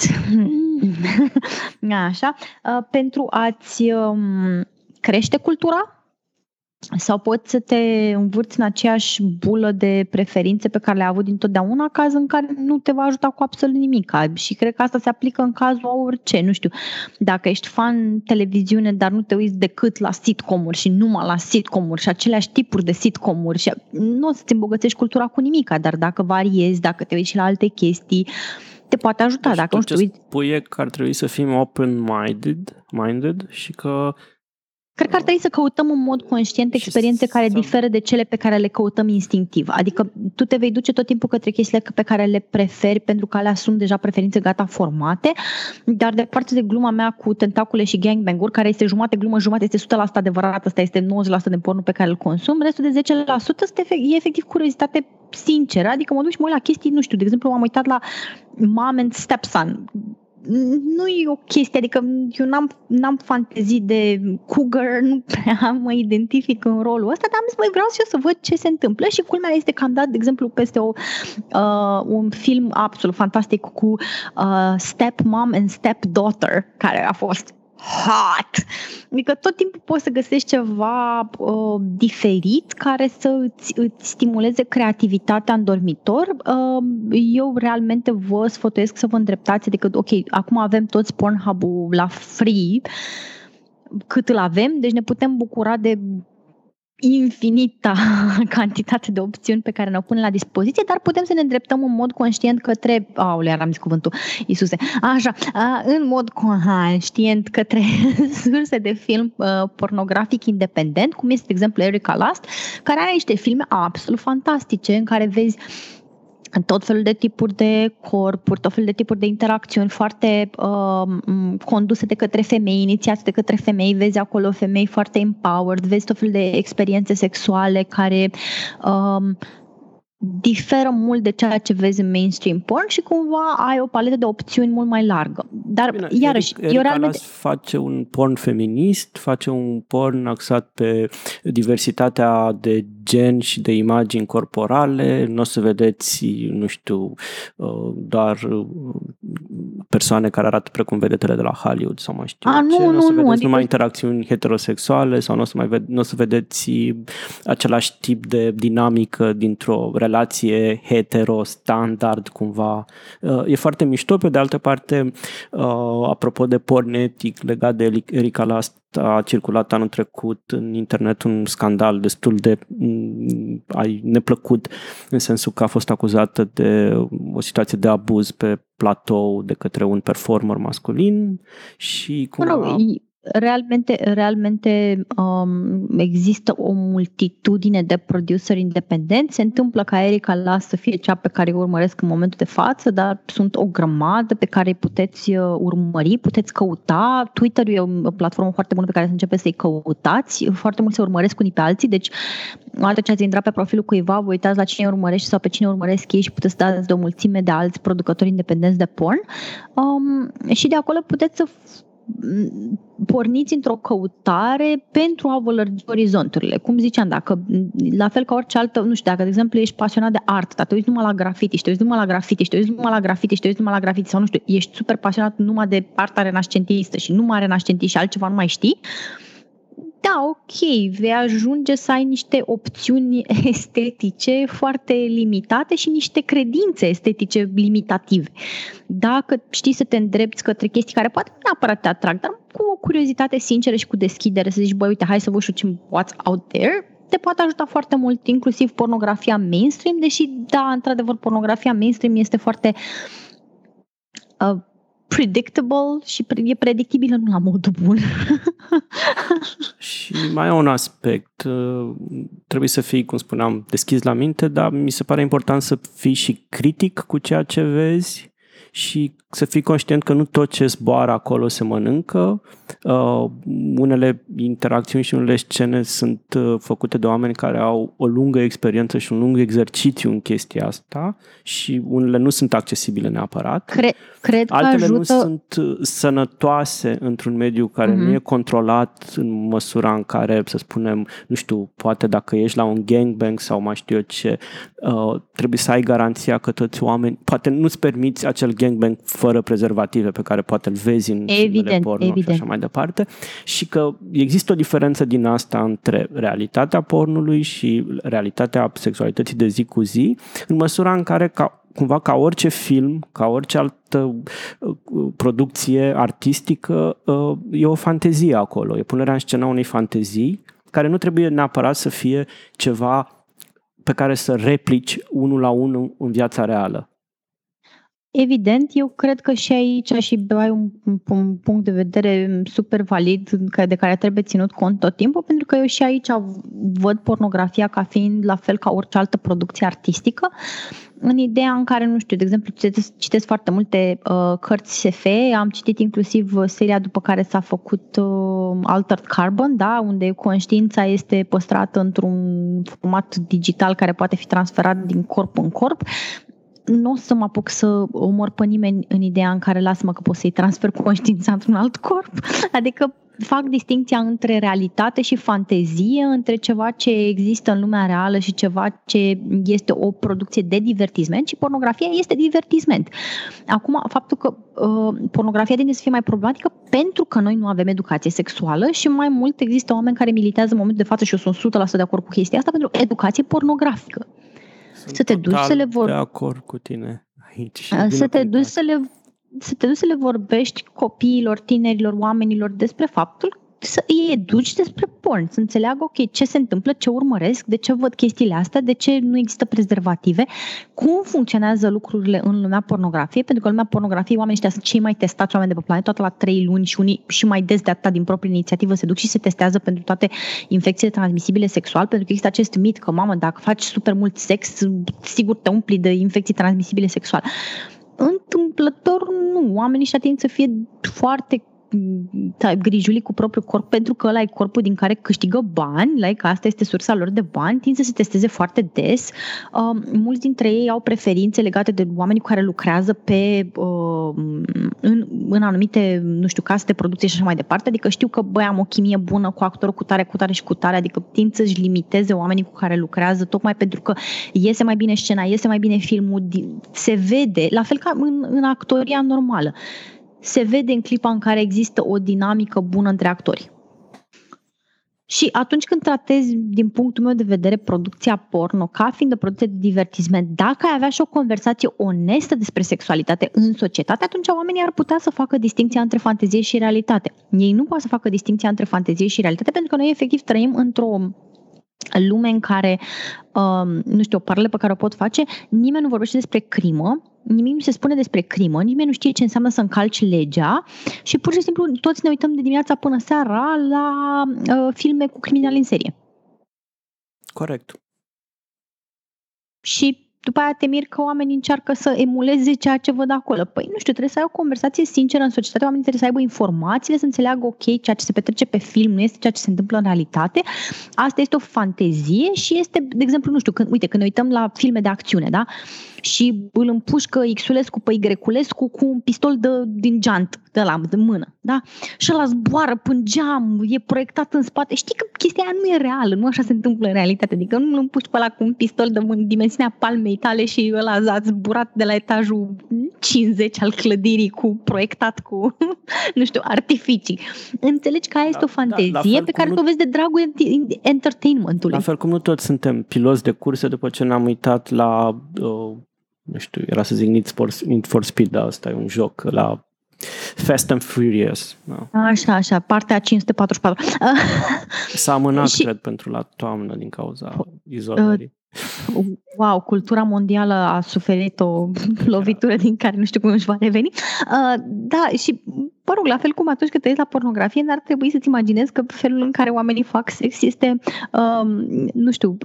așa, pentru a-ți crește cultura, sau poți să te învârți în aceeași bulă de preferințe pe care le-ai avut dintotdeauna, caz în care nu te va ajuta cu absolut nimic. Și cred că asta se aplică în cazul a orice, nu știu, dacă ești fan televiziune, dar nu te uiți decât la sitcom-uri și numai la sitcom-uri și aceleași tipuri de sitcom-uri și nu o să-ți îmbogățești cultura cu nimica, dar dacă variezi, dacă te uiți și la alte chestii, te poate ajuta. Dacă nu știu, ce spui e că ar trebui să fim open-minded minded, și că cred că ar trebui să căutăm în mod conștient experiențe care diferă de cele pe care le căutăm instinctiv. Adică tu te vei duce tot timpul către chestiile pe care le preferi, pentru că alea sunt deja preferințe gata formate, dar de parte de gluma mea cu tentacule și gangbang-uri, care este jumate glumă, jumate este o sută la sută adevărat, asta este nouăzeci la sută din pornul pe care îl consum, restul de zece la sută e efectiv curiozitate sinceră, adică mă duc și mă uit la chestii, nu știu, de exemplu m-am uitat la Mom and Stepson. Nu e o chestie, adică eu n-am, n-am fantezii de cougar, nu prea mă identific în rolul ăsta, dar am zis, băi, vreau și eu să văd ce se întâmplă și culmea este că am dat, de exemplu, peste o, uh, un film absolut fantastic cu uh, Step Mom and Step Daughter, care a fost hot! Adică tot timpul poți să găsești ceva uh, diferit care să îți, îți stimuleze creativitatea în dormitor. Uh, eu realmente vă sfătuiesc să vă îndreptați, adică, ok, acum avem toți Pornhub-ul la free, cât îl avem, deci ne putem bucura de infinita cantitate de opțiuni pe care ne-o pune la dispoziție, dar putem să ne îndreptăm în mod conștient către, aolea, am zis cuvântul, Iisuse, așa, în mod conștient către surse de film pornografic independent, cum este, de exemplu, Erika Lust, care are niște filme absolut fantastice în care vezi tot felul de tipuri de corpuri, tot felul de tipuri de interacțiuni foarte uh, conduse de către femei, inițiate de către femei, vezi acolo femei foarte empowered, vezi tot felul de experiențe sexuale care uh, diferă mult de ceea ce vezi în mainstream porn și cumva ai o paletă de opțiuni mult mai largă. Dar bine, iarăși, Erika, eu realmente... Erika Lust face un porn feminist, face un porn axat pe diversitatea de gen și de imagini corporale, nu o să vedeți, nu știu, doar persoane care arată precum vedetele de la Hollywood sau mai știu A, nu, ce, nu, nu o să vedeți nu, adică... numai interacțiuni heterosexuale sau nu o să, mai vede- nu o să vedeți același tip de dinamică dintr-o relație hetero-standard cumva. E foarte mișto, pe de altă parte, apropo de porn etic legat de Erika Lust, a circulat anul trecut în internet un scandal destul de ai neplăcut, în sensul că a fost acuzată de o situație de abuz pe platou de către un performer masculin și cumva... No, realmente, realmente um, există o multitudine de produceri independenți. Se întâmplă ca Erika Lust să fie cea pe care o urmăresc în momentul de față, dar sunt o grămadă pe care puteți urmări, puteți căuta. Twitter-ul e o platformă foarte bună pe care să începeți să-i căutați. Foarte mult se urmăresc unii pe alții, deci odată ce ați intrat pe profilul cuiva, vă uitați la cine urmărești sau pe cine urmăresc ei și puteți să dați de o mulțime de alți producători independenți de porn. Um, și de acolo puteți să porniți într-o căutare pentru a vă lărgi orizonturile. Cum ziceam, dacă, la fel ca orice altă, nu știu, dacă, de exemplu, ești pasionat de artă, dar te uiți numai la graffiti și te uiți numai la graffiti și te uiți numai la graffiti și te uiți numai la graffiti sau, nu știu, ești super pasionat numai de arta renascentistă și numai renascentist și altceva nu mai știi, da, ok, vei ajunge să ai niște opțiuni estetice foarte limitate și niște credințe estetice limitative. Dacă știi să te îndrepți către chestii care poate nu neapărat te atrag, dar cu o curiozitate sinceră și cu deschidere, să zici, băi, uite, hai să vă știu what's out there, te poate ajuta foarte mult, inclusiv pornografia mainstream, deși, da, într-adevăr, pornografia mainstream este foarte... Uh, predictable și e predictibilă nu la modul bun. Și mai e un aspect, trebuie să fii, cum spuneam, deschis la minte, dar mi se pare important să fii și critic cu ceea ce vezi și să fii conștient că nu tot ce zboară acolo se mănâncă. Uh, unele interacțiuni și unele scene sunt uh, făcute de oameni care au o lungă experiență și un lung exercițiu în chestia asta și unele nu sunt accesibile neapărat. Cre- cred Altele că ajută... nu sunt sănătoase într-un mediu care mm-hmm. nu e controlat în măsura în care, să spunem, nu știu, poate dacă ești la un gangbang sau mai știu eu ce, uh, trebuie să ai garanția că toți oamenii, poate nu-ți permiți acel gangbang fără prezervative pe care poate îl vezi în filmele porno evident. și așa mai departe, și că există o diferență din asta între realitatea pornului și realitatea sexualității de zi cu zi, în măsura în care ca, cumva ca orice film, ca orice altă producție artistică, e o fantezie acolo, e punerea în scenă unei fantezii care nu trebuie neapărat să fie ceva pe care să replici unul la unul în viața reală. Evident, eu cred că și aici și ai un, un punct de vedere super valid de care trebuie ținut cont tot timpul, pentru că eu și aici văd pornografia ca fiind la fel ca orice altă producție artistică, în ideea în care, nu știu, de exemplu, citesc, citesc foarte multe uh, cărți S F, am citit inclusiv seria după care s-a făcut uh, Altered Carbon, da, unde conștiința este păstrată într-un format digital care poate fi transferat din corp în corp. Nu o să mă apuc să omor pe nimeni în ideea în care lasă-mă că pot să-i transfer conștiința într-un alt corp. Adică fac distinția între realitate și fantezie, între ceva ce există în lumea reală și ceva ce este o producție de divertisment, și pornografia este divertisment. Acum, faptul că uh, pornografia tinde să fie mai problematică pentru că noi nu avem educație sexuală și mai mult există oameni care militează în momentul de față, și eu sunt o sută la sută de acord cu chestia asta, pentru educație pornografică. Sunt să te duci să le vor... de acord cu tine aici. Să te duci să le, să te duci să le vorbești copiilor, tinerilor, oamenilor despre faptul să îi educi despre porn, să înțeleagă, ok, ce se întâmplă, ce urmăresc, de ce văd chestiile astea, de ce nu există prezervative, cum funcționează lucrurile în lumea pornografiei, pentru că în lumea pornografiei oamenii ăștia sunt cei mai testați oameni de pe planetă, toată la trei luni și unii și mai des de atât din proprie inițiativă se duc și se testează pentru toate infecțiile transmisibile sexual, pentru că există acest mit că, mamă, dacă faci super mult sex, sigur te umpli de infecții transmisibile sexual. Întâmplător nu, oamenii și ating să fie foarte grijuli cu propriul corp, pentru că ăla e corpul din care câștigă bani, like, asta este sursa lor de bani, tind să se testeze foarte des. Uh, mulți dintre ei au preferințe legate de oamenii care lucrează pe uh, în, în anumite, nu știu, case de producție și așa mai departe, adică știu că, băi, am o chimie bună cu actorul cu tare, cu tare și cu tare, adică tind să-și limiteze oamenii cu care lucrează, tocmai pentru că iese mai bine scena, iese mai bine filmul, se vede, la fel ca în, în actoria normală. Se vede în clipa în care există o dinamică bună între actori. Și atunci când tratezi, din punctul meu de vedere, producția porno ca fiind o producție de divertisment, dacă ai avea și o conversație onestă despre sexualitate în societate, atunci oamenii ar putea să facă distinția între fantezie și realitate. Ei nu pot să facă distinția între fantezie și realitate, pentru că noi efectiv trăim într-o lume în care, um, nu știu, o paralelă pe care o pot face, nimeni nu vorbește despre crimă, nimic nu se spune despre crimă, nimeni nu știe ce înseamnă să încalci legea și pur și simplu toți ne uităm de dimineața până seara la uh, filme cu criminali în serie. Corect. Și după aia te miri că oamenii încearcă să emuleze ceea ce văd acolo. Păi, nu știu, trebuie să ai o conversație sinceră în societate, oamenii trebuie să aibă informațiile, să înțeleagă, ok, ceea ce se petrece pe film nu este ceea ce se întâmplă în realitate. Asta este o fantezie și este, de exemplu, nu știu, când, uite, când ne uităm la filme de acțiune, da? Și îl împușcă X-ulescu pe Y-ulescu cu un pistol de, din geant, de la de mână, da? Și ăla zboară până geam, e proiectat în spate. Știi că chestia aia nu e reală, nu așa se întâmplă în realitate. Adică nu îl împușci pe ăla cu un pistol de mână, dimensiunea palmei tale și ăla a zburat de la etajul cincizeci al clădirii cu proiectat cu, nu știu, artificii. Înțelegi că aia este o fantezie da, pe care nu o vezi de dragul entertainment-ului. La fel cum nu toți suntem piloți de curse după ce ne-am uitat la... Uh... nu știu, era să zic Need for Speed, dar ăsta e un joc, la Fast and Furious. Da. Așa, așa, partea cinci sute patruzeci și patru. S-a amânat, și... cred, pentru la toamnă din cauza izolării. Wow, cultura mondială a suferit o lovitură din care nu știu cum își va reveni. Da, și mă rog, la fel cum atunci când te uiți la pornografie, n-ar trebui să-ți imaginezi că felul în care oamenii fac sex este, um, nu știu,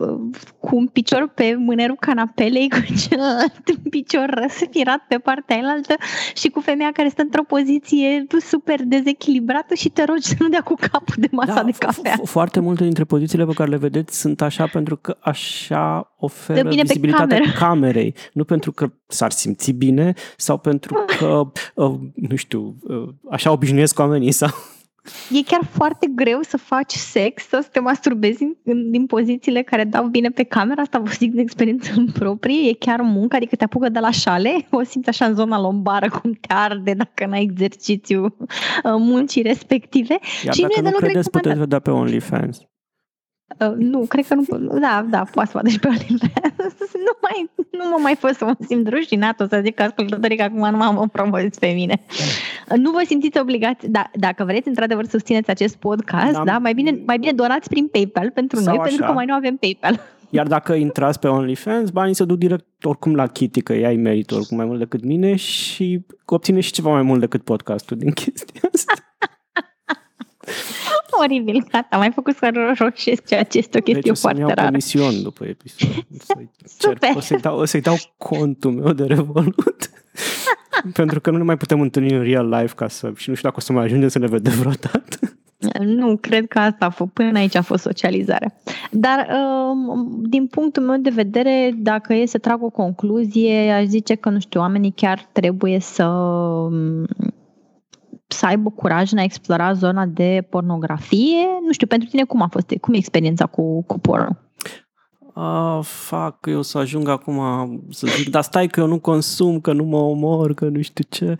cu un picior pe mânerul canapelei, cu celălalt picior răspirat pe partea aia și cu femeia care stă într-o poziție super dezechilibrată și te rogi să nu dea cu capul de masa da, de cafea. Foarte multe dintre pozițiile pe care le vedeți sunt așa pentru că așa oferă vizibilitatea camerei, nu pentru că s-ar simți bine sau pentru că, nu știu... Așa obișnuiesc oamenii sau... E chiar foarte greu să faci sex, să te masturbezi în, din pozițiile care dau bine pe camera. Asta vă zic din experiență în proprie. E chiar muncă, adică te apucă de la șale, o simți așa în zona lombară cum te arde dacă n-ai exercițiu muncii respective. Iar și dacă nu, nu credeți, puteți vedea pe OnlyFans. Uh, nu, cred că nu pot. Da, da, poate să vadă și pe OnlyFans. Nu, mai, nu mă mai pot să mă simt rușinat, o să zic că ascultătorii că acum nu mă promoziți pe mine. Nu vă simțiți obligați, da, dacă vreți într-adevăr să susțineți acest podcast, da, mai bine, mai bine donați prin PayPal pentru noi, așa. Pentru că mai nu avem PayPal. Iar dacă intrați pe OnlyFans, banii se duc direct oricum la Chiti, că ea îi merită oricum mai mult decât mine și obține și ceva mai mult decât podcastul din chestia asta. Oribil, gata, mai făcut să roșesc ceea ce este o chestie deci foarte rară. Deci o să-mi iau comisiuni după episod. Super! O să-i dau, o să-i dau contul meu de Revolut. Pentru că nu ne mai putem întâlni în real life ca să, și nu știu dacă o să mai ajungem să ne vedem vreodată. Nu, cred că asta a fost, până aici a fost socializarea. Dar din punctul meu de vedere, dacă e să trag o concluzie, aș zice că, nu știu, oamenii chiar trebuie să... să aibă curaj în a explora zona de pornografie. Nu știu, pentru tine cum a fost? Cum e experiența cu, cu porno? Uh, fac, eu să ajung acum să zic, dar stai că eu nu consum, că nu mă omor, că nu știu ce.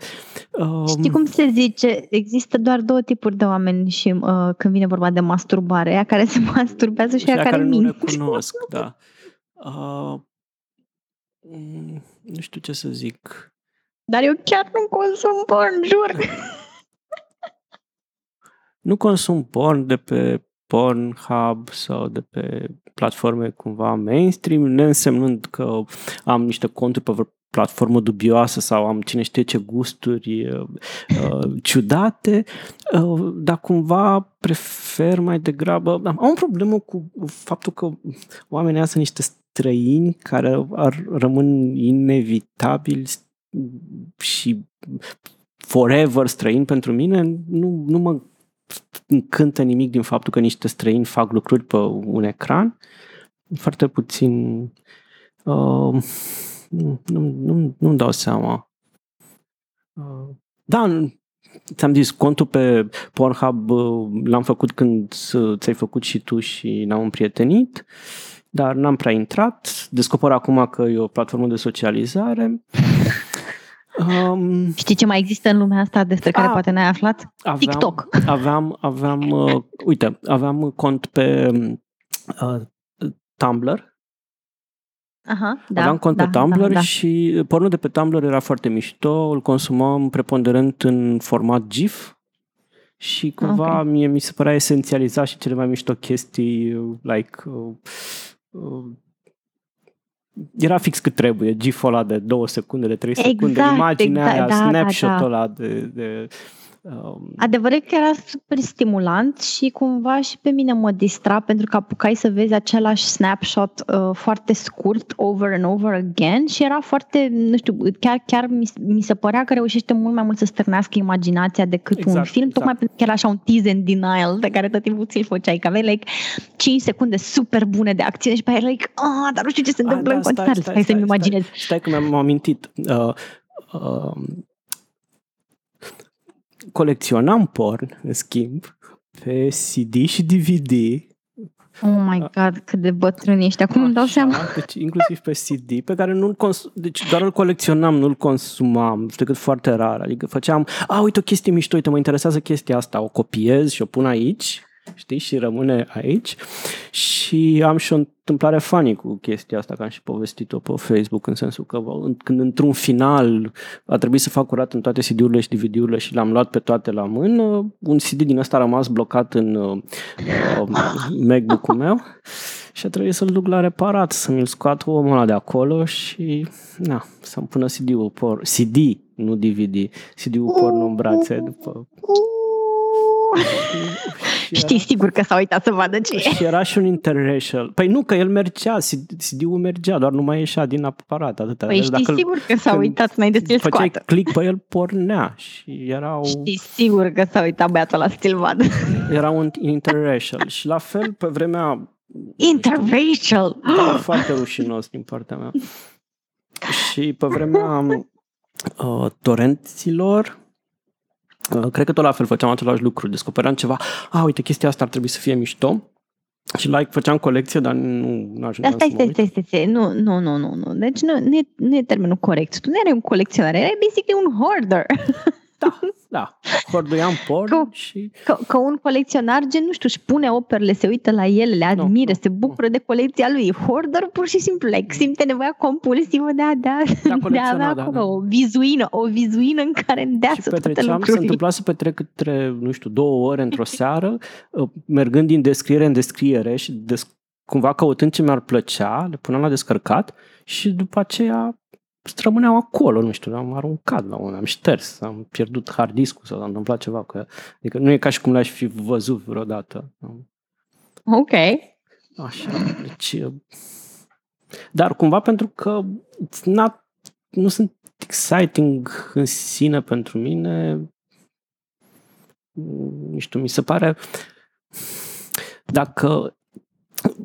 Uh, Știi cum se zice? Există doar două tipuri de oameni și uh, când vine vorba de masturbare, ea care se masturbează și ea care, care mint. Nu recunosc, da. Uh, nu știu ce să zic. Dar eu chiar nu consum porn, jur. nu consum porn de pe Pornhub sau de pe platforme cumva mainstream, neînsemnând că am niște conturi pe platformă dubioasă sau am cine știe ce gusturi uh, ciudate, uh, dar cumva prefer mai degrabă... Am o problemă cu faptul că oamenii ăia sunt niște străini care ar rămân inevitabili și forever străini pentru mine. Nu, nu mă încântă nimic din faptul că niște străini fac lucruri pe un ecran. Foarte puțin... Uh, Nu, nu, nu-mi dau seama. Da, ți-am zis, contul pe Pornhub l-am făcut când ți-ai făcut și tu și n-am împrietenit, dar n-am prea intrat. Descoper acum că e o platformă de socializare. Um, Știi ce mai există în lumea asta despre care a, poate n-ai aflat? Aveam, TikTok. Aveam, aveam uh, uite, aveam cont pe uh, Tumblr. Aha, da, aveam cont da, pe Tumblr da, da. Și pornul de pe Tumblr era foarte mișto, îl consumam preponderent în format GIF și cumva okay. mie mi se părea esențializat și cele mai mișto chestii like uh, uh, era fix cât trebuie, GIF-ul ăla de două secunde, de trei exact, secunde, imaginea exact, aia, da, snapshot-ul ăla da, da. de... de Um... Adevărat că era super stimulant și cumva și pe mine mă distra pentru că apucai să vezi același snapshot uh, foarte scurt over and over again și era foarte, nu știu, chiar, chiar mi, mi se părea că reușește mult mai mult să stârnească imaginația decât exact, un film, exact. Tocmai pentru că era așa un tease and denial de care tot timpul ți-l făceai, că aveai like cinci secunde super bune de acțiune și pe aia like, ah, dar nu știu ce se întâmplă ah, da, în continuare, stai, stai, stai să-mi imaginez. Stai, stai că mi-am amintit. Uh, uh... Colecționam porn, în schimb, pe C D și D V D. Oh my God, cât de bătrâni ești, acum îmi dau seama. Deci, inclusiv pe C D, pe care nu-l cons- deci doar îl colecționam, nu-l consumam, știu cât foarte rar. Adică făceam, a, uite o chestie mișto, uite, mă interesează chestia asta, o copiez și o pun aici, știi, și rămâne aici. Și am și o întâmplare funny cu chestia asta, că am și povestit-o pe Facebook, în sensul că când într-un final a trebuit să fac curat în toate C D-urile și D V D-urile și le-am luat pe toate la mână, un C D din ăsta a rămas blocat în uh, MacBook-ul meu și a trebuit să-l duc la reparat, să-mi-l scoat omul ăla de acolo și na, să-mi pună C D-ul por- C D, nu D V D, C D-ul porno în brațe după... Era... Știi sigur că s-a uitat să vadă ce și e. Și era și un interracial. Păi nu, că el mergea, C D-ul mergea, doar nu mai ieșea din aparat atâta. Păi deci știi dacă sigur că s-a uitat, mai de să-l scoată. Făceai click pe el, pornea și era o... Știi sigur că s-a uitat băiatul ăla să-l vadă. Era un interracial și la fel pe vremea... Interracial! Da, foarte rușinos din partea mea. Și pe vremea uh, torenților... Cred că tot la fel făceam același lucru, descopeream ceva, a, uite, chestia asta ar trebui să fie mișto și like făceam colecție, dar nu, nu ajungeam asta să este, mă uit. Este, este, nu, nu, nu, nu, deci nu, nu, e, nu e termenul corect, tu nu erai un colecționar, erai basically un hoarder. Da, da, horduiam porn că, și... Că, că un colecționar, gen, nu știu, își pune operele, se uită la ele, le admire, no, se bucură no. de colecția lui. Hoarder, pur și simplu, like, simte nevoia compulsivă de a, de a, da, de a avea acolo da, da. o vizuină, o vizuină în care îmi dea să toate lucrurile. Se întâmpla să petrec între, nu știu, două ore într-o seară, mergând din descriere în descriere și des, cumva căutând ce mi-ar plăcea, le puneam la descărcat și după aceea... strămâneau acolo, nu știu, am aruncat la una, am șters, am pierdut hard discul sau s-a întâmplat ceva cu ea. Adică nu e ca și cum l-aș fi văzut vreodată. Ok. Așa, deci... Dar cumva pentru că not, nu sunt exciting în sine pentru mine, nu știu, mi se pare dacă...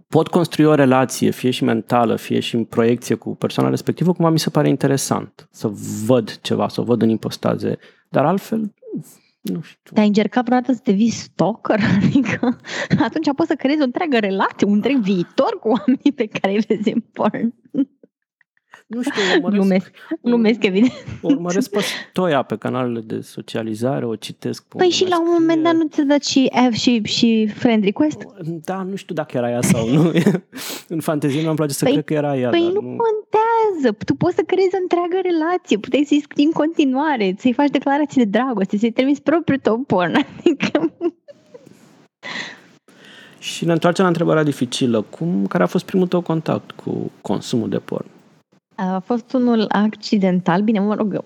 pot construi o relație, fie și mentală, fie și în proiecție cu persoana respectivă, cumva mi se pare interesant să văd ceva, să o văd în ipostaze, dar altfel, nu știu. Te-ai încercat vreodată să te vii stalker? Adică atunci poți să creezi o întreagă relație, un întreg viitor cu oamenii pe care îi vezi în porn. Nu știu, urmăresc, glumesc, glumesc evident. Urmăresc pe Stoia pe canalele de socializare, o citesc. Păi și la un moment dat nu ți-a dat și, și, și friend request? Da, nu știu dacă era ea sau nu. În fantezie mi-am place să păi, cred că era ea. Păi dar nu contează, tu poți să crezi o întreagă relație, puteai să-i scrii în continuare, să-i faci declarații de dragoste, să-i trimiți propriul tău porn. Adică... Și ne întoarcem la întrebarea dificilă. Cum, care a fost primul tău contact cu consumul de porn? A fost unul accidental. Bine, mă rog,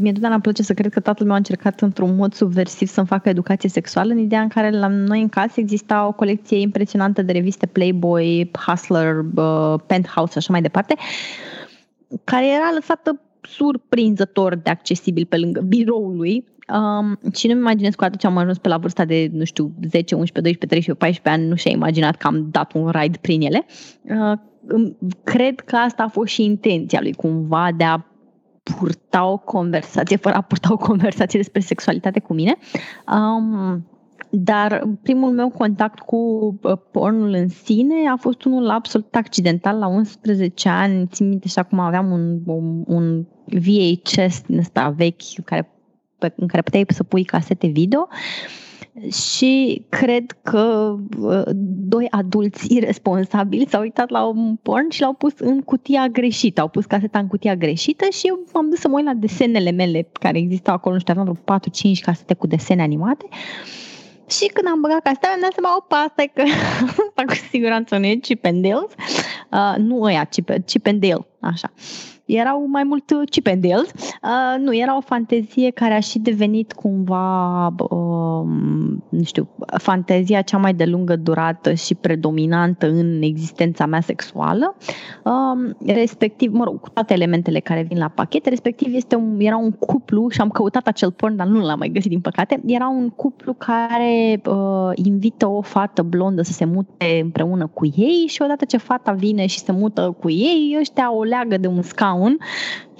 mi-e totdeauna place să cred că tatăl meu a încercat într-un mod subversiv să-mi facă educație sexuală, în ideea în care la noi în casă exista o colecție impresionantă de reviste Playboy, Hustler, Penthouse și așa mai departe, care era lăsată surprinzător de accesibil pe lângă biroul lui. Um, și nu-mi imaginez că atunci am ajuns pe la vârsta de, nu știu, zece, unsprezece, doisprezece, treisprezece, paisprezece ani, nu și-a imaginat că am dat un raid prin ele. Uh, cred că asta a fost și intenția lui, cumva, de a purta o conversație, fără a purta o conversație despre sexualitate cu mine. Um, dar primul meu contact cu pornul în sine a fost unul absolut accidental, la unsprezece ani, țin minte și acum aveam un, un, un V H S din ăsta vechi, care Pe, în care puteai să pui casete video și cred că uh, doi adulți irresponsabili s-au uitat la un porn și l-au pus în cutia greșită, au pus caseta în cutia greșită și eu m-am dus să mă uit la desenele mele care existau acolo, nu știu, aveam vreo patru-cinci casete cu desene animate și când am băgat caseta, mi-am dat seama, opa, asta că asta cu siguranță nu e Chip and Dale's, uh, nu ăia, Chip, Chip and Dale, așa. Erau mai mult Chip and Dale. Uh, nu, era o fantezie care a și devenit cumva, uh, nu știu, fantezia cea mai de lungă durată și predominantă în existența mea sexuală. Uh, respectiv, mă rog, cu toate elementele care vin la pachet, respectiv este un, era un cuplu și am căutat acel porn, dar nu l-am mai găsit, din păcate. Era un cuplu care uh, invită o fată blondă să se mute împreună cu ei și odată ce fata vine și se mută cu ei, ăștia o leagă de un scaun.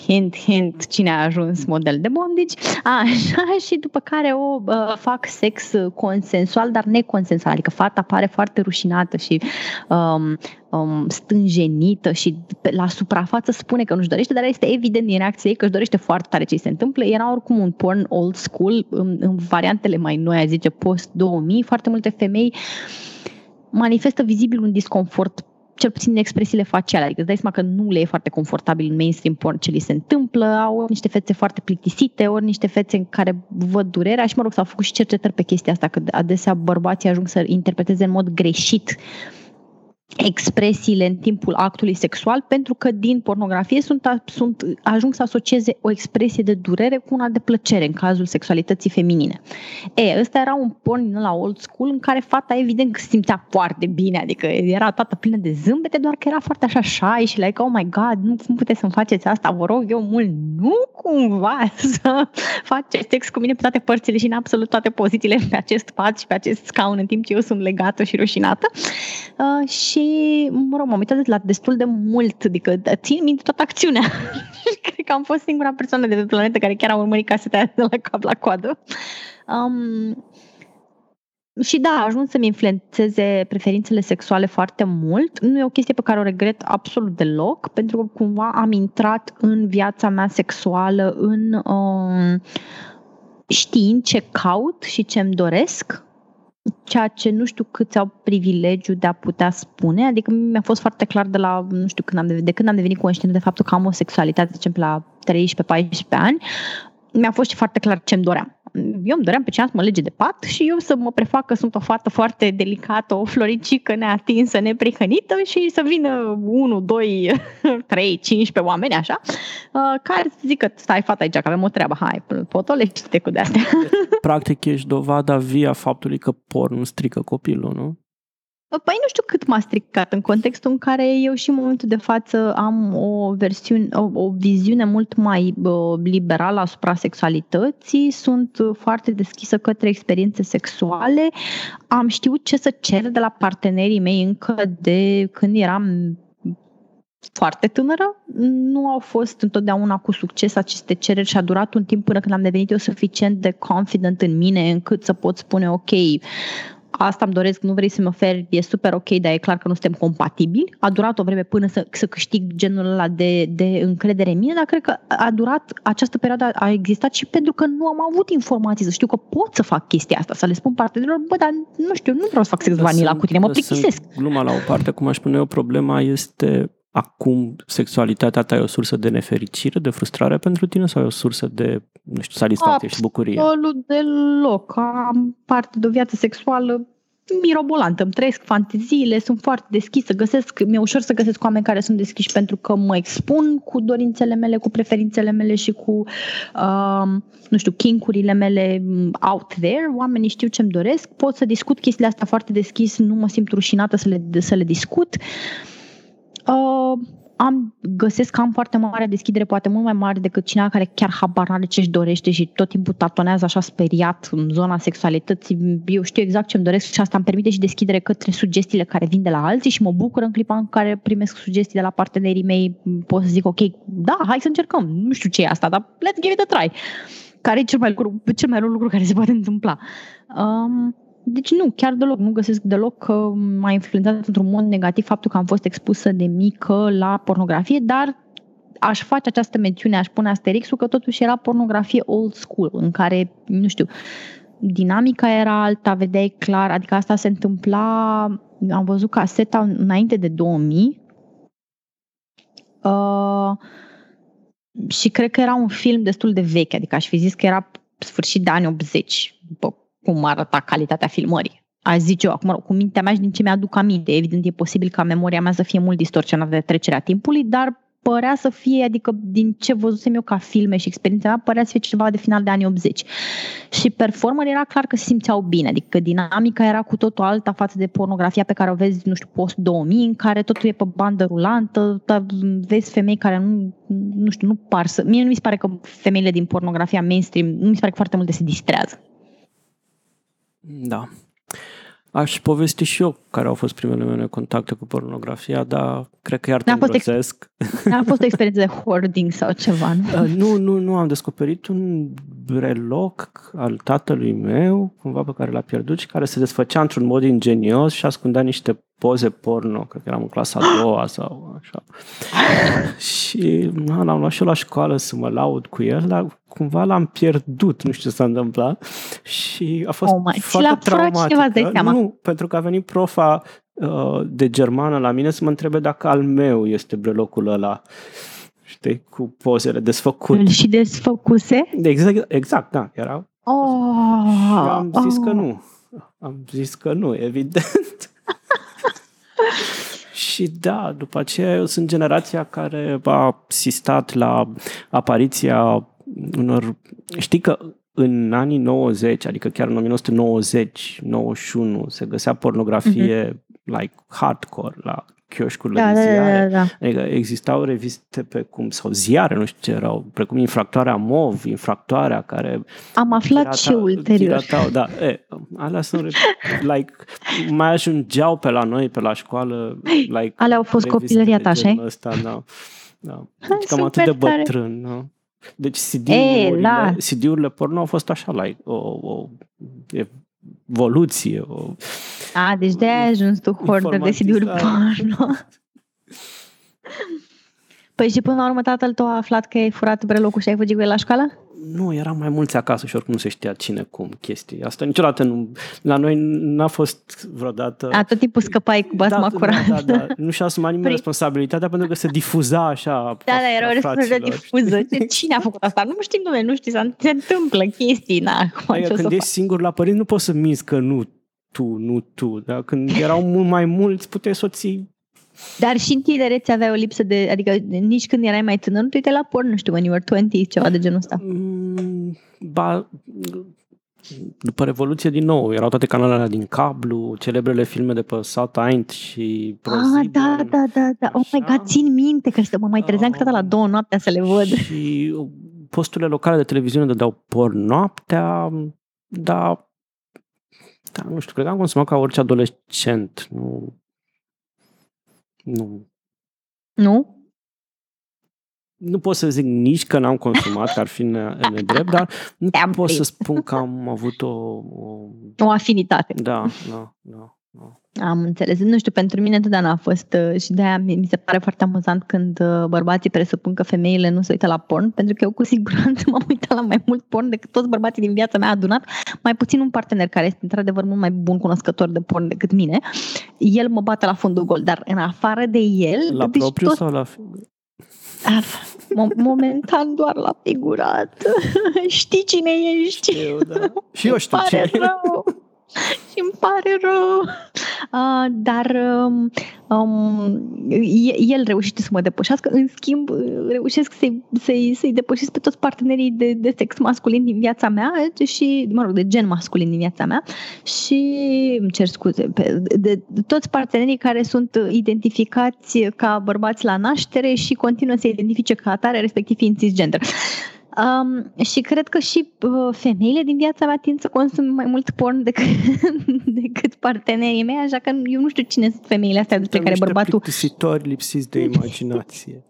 Hint, hint, cine a ajuns model de bondage, așa, și după care o uh, fac sex consensual, dar neconsensual, adică fata pare foarte rușinată și um, um, stânjenită și la suprafață spune că nu-și dorește, dar este evident din reacția ei că își dorește foarte tare ce se întâmplă. Era oricum un porn old school, în, în variantele mai noi, a zice post două mii, foarte multe femei manifestă vizibil un disconfort, cel puțin expresiile faciale, adică îți dai seama că nu le e foarte confortabil în mainstream porn ce li se întâmplă, au ori niște fețe foarte plictisite, ori niște fețe în care văd durerea și, mă rog, s-au făcut și cercetări pe chestia asta, că adesea bărbații ajung să interpreteze în mod greșit expresiile în timpul actului sexual, pentru că din pornografie sunt, sunt, ajung să asocieze o expresie de durere cu una de plăcere în cazul sexualității feminine. E, ăsta era un porn din ăla old school în care fata evident că simțea foarte bine, adică era toată plină de zâmbete, doar că era foarte așa shy și like, oh my god, nu, cum puteți să-mi faceți asta, vă rog eu mult, nu cumva să faceți sex cu mine pe toate părțile și în absolut toate pozițiile pe acest pat și pe acest scaun în timp ce eu sunt legată și rușinată. Uh, și Și, mă rog, m-am uitat la destul de mult, adică țin minte toată acțiunea. Cred că am fost singura persoană de pe planetă care chiar a urmărit caseta aia de la cap la coadă. Um, și da, a ajuns să-mi influențeze preferințele sexuale foarte mult. Nu e o chestie pe care o regret absolut deloc, pentru că cumva am intrat în viața mea sexuală în um, știind ce caut și ce-mi doresc, ceea ce nu știu câți au privilegiu de a putea spune, adică mi-a fost foarte clar de la, nu știu, când am devenit, de când am devenit conștient de faptul că am o sexualitate, zicem, la treisprezece-paisprezece ani, mi-a fost și foarte clar ce-mi doream. Eu îmi doream pe cineva să mă lege de pat și eu să mă prefac că sunt o fată foarte delicată, o floricică neatinsă, neprihănită și să vină unu, doi, trei, cincisprezece oameni, așa, care să zică, stai fata aici, că avem o treabă, hai, potolește-te cu de-astea. Practic ești dovada via faptului că pornul strică copilul, nu? Păi nu știu cât m-a stricat în contextul în care eu și în momentul de față am o versiune, o, o viziune mult mai liberală asupra sexualității, sunt foarte deschisă către experiențe sexuale, am știut ce să cer de la partenerii mei încă de când eram foarte tânără, nu au fost întotdeauna cu succes aceste cereri și a durat un timp până când am devenit eu suficient de confident în mine încât să pot spune ok, asta îmi doresc, nu vrei să-mi oferi, e super ok, dar e clar că nu suntem compatibili. A durat o vreme până să, să câștig genul ăla de, de încredere în mine, dar cred că a durat, această perioadă a existat și pentru că nu am avut informații, să știu că pot să fac chestia asta, să le spun partenerilor, bă, dar nu știu, nu vreau să fac sex vanila cu tine, mă plictisesc. Gluma la o parte, cum aș spune eu, problema este acum sexualitatea ta e o sursă de nefericire, de frustrare pentru tine sau e o sursă de, nu știu, satisfacție și bucurie? Absolut deloc. Am parte de o viață sexuală mirobolantă, îmi trăiesc fanteziile, sunt foarte deschisă, găsesc, mi-e ușor să găsesc oameni care sunt deschiși pentru că mă expun cu dorințele mele, cu preferințele mele și cu, uh, nu știu, kink-urile mele out there, oamenii știu ce-mi doresc, pot să discut chestiile astea foarte deschis, nu mă simt rușinată să le, să le discut. Uh, am, găsesc că am foarte mare deschidere, poate mult mai mare decât cineva care chiar habar n-are ce-și dorește și tot timpul tatonează așa speriat în zona sexualității. Eu știu exact ce-mi doresc și asta îmi permite și deschidere către sugestiile care vin de la alții și mă bucur în clipa în care primesc sugestii de la partenerii mei. Pot să zic, ok, da, hai să încercăm, nu știu ce e asta, dar let's give it a try. Care e cel mai lucru, cel mai rău lucru care se poate întâmpla. Um, Deci nu, chiar deloc, nu găsesc deloc că m-a influențat într-un mod negativ faptul că am fost expusă de mică la pornografie, dar aș face această mențiune, aș pune asterixul că totuși era pornografie old school, în care, nu știu, dinamica era alta, vedeai clar, adică asta se întâmpla, am văzut caseta înainte de două mii, uh, și cred că era un film destul de vechi, adică aș fi zis că era sfârșit de anii optzeci, bă, cum arăta calitatea filmării. Aș zice eu, acum, cu mintea mea și din ce mi-aduc aminte, evident e posibil ca memoria mea să fie mult distorsionată de trecerea timpului, dar părea să fie, adică din ce văzusem eu ca filme și experiența mea, părea să fie ceva de final de anii optzeci. Și performerii era clar că se simțeau bine, adică dinamica era cu totul alta față de pornografia pe care o vezi, nu știu, post două mii, în care totul e pe bandă rulantă, vezi femei care nu, nu știu, nu par să... Mie nu mi se pare că femeile din pornografia mainstream, nu mi se pare că foarte multe se distrează. Da. Aș povesti și eu care au fost primele mele contacte cu pornografia, dar cred că iar te îngrozesc. N-a fost o experiență de hoarding sau ceva, nu? Nu, nu, nu. Am descoperit un breloc al tatălui meu, cumva pe care l-a pierdut și care se desfăcea într-un mod ingenios și ascundea niște poze porno, cred că eram în clasa a doua sau așa. Și na, l-am luat și eu la școală să mă laud cu el, dar cumva l-am pierdut, nu știu ce s-a întâmplat și a fost oh, foarte traumatică. Nu, pentru că a venit profa uh, de germană la mine să mă întrebe dacă al meu este brelocul ăla. Știi, cu pozele desfăcute. Și desfăcuse? Exact, exact, da, erau. Oh, și am zis oh. că nu. Am zis că nu, evident. Și da, după aceea eu sunt generația care a asistat la apariția unor... Știi că în anii nouăzeci, adică chiar în nouăzeci, nouăzeci și unu, se găsea pornografie mm-hmm. like hardcore la chioșcurile da, de ziare. Da, da, da. Adică existau reviste pe cum, sau ziare, nu știu ce erau, precum Infractoarea MOV, Infractoarea care... Am aflat pirata, și ulterior. Piratau, da, e, alea sunt, like, mai ajungeau pe la noi, pe la școală, like... Alea au fost copilăria ta, așa? Ăsta, da, da. Deci cam atât de bătrân, da. Deci C D-urile, da. C D-urile porno au fost așa, like, o... o e, evoluție. O... A, deci de-aia ai ajuns tu hoarder de C D-uri porno. Păi și până la urmă tatăl tău a aflat că ai furat brelocul și ai fugit cu el la școală? Nu, eram mai mulți acasă și oricum nu se știa cine cum chestii. Asta niciodată nu... La noi n-a fost vreodată... A, tot timpul scăpai cu basma da, curată. Da, da, da. Nu și-a asumat nimeni Prin... responsabilitatea pentru că se difuza așa. Da, da, era o responsabilitate difuză. Cine a făcut asta? Nu știm, dom'le, nu știi, se întâmplă chestii. Na, acum adică când ești singur la părinți nu poți să minți că nu tu, nu tu. Da? Când erau mult mai mulți, puteai să o ții. Dar și în tinerețe aveai o lipsă de... Adică nici când erai mai tânăr, nu te uite la porn, nu știu, when you were twenty, ceva de genul ăsta. Ba, după Revoluție, din nou, erau toate canalele din cablu, celebrele filme de pe Sat.unu și ProSieben. Ah, da, da, da, da. Oh my God, țin minte că mă mai trezeam câteodată la două noaptea să le văd. Și posturile locale de televiziune dădeau porn noaptea, dar... Da, nu știu, cred că am consumat ca orice adolescent, nu... Nu. Nu? Nu pot să zic nici că n-am consumat, ar fi nedrept, dar nu Te-am pot prins. Să spun că am avut o... O, o afinitate. Da, da, da, da. Am înțeles. Nu știu, pentru mine întotdeauna a fost și de-aia mi se pare foarte amuzant când bărbații presupun că femeile nu se uită la porn, pentru că eu cu siguranță m-am uitat la mai mult porn decât toți bărbații din viața mea adunat, mai puțin un partener care este într-adevăr mult mai bun cunoscător de porn decât mine. El mă bate la fundul gol, dar în afară de el... La deci propriu tot... sau la... Momentan doar la figurat. Știi cine ești? Știu, da. Și eu știu cine. Și îmi pare rău. Uh, dar um, el reușește să mă depășească. În schimb, reușesc să-i, să-i, să-i depășesc pe toți partenerii de, de sex masculin din viața mea și, mă rog, de gen masculin din viața mea și îmi cer scuze pe, de, de toți partenerii care sunt identificați ca bărbați la naștere și continuă să se identifice ca atare, respectiv fiind cisgender. Um, și cred că și uh, femeile din viața mea tind să consum mai mult porn decât, decât partenerii mei, așa că eu nu știu cine sunt femeile astea despre care bărbatul... Sunt niște plictisitori lipsiți de imaginație.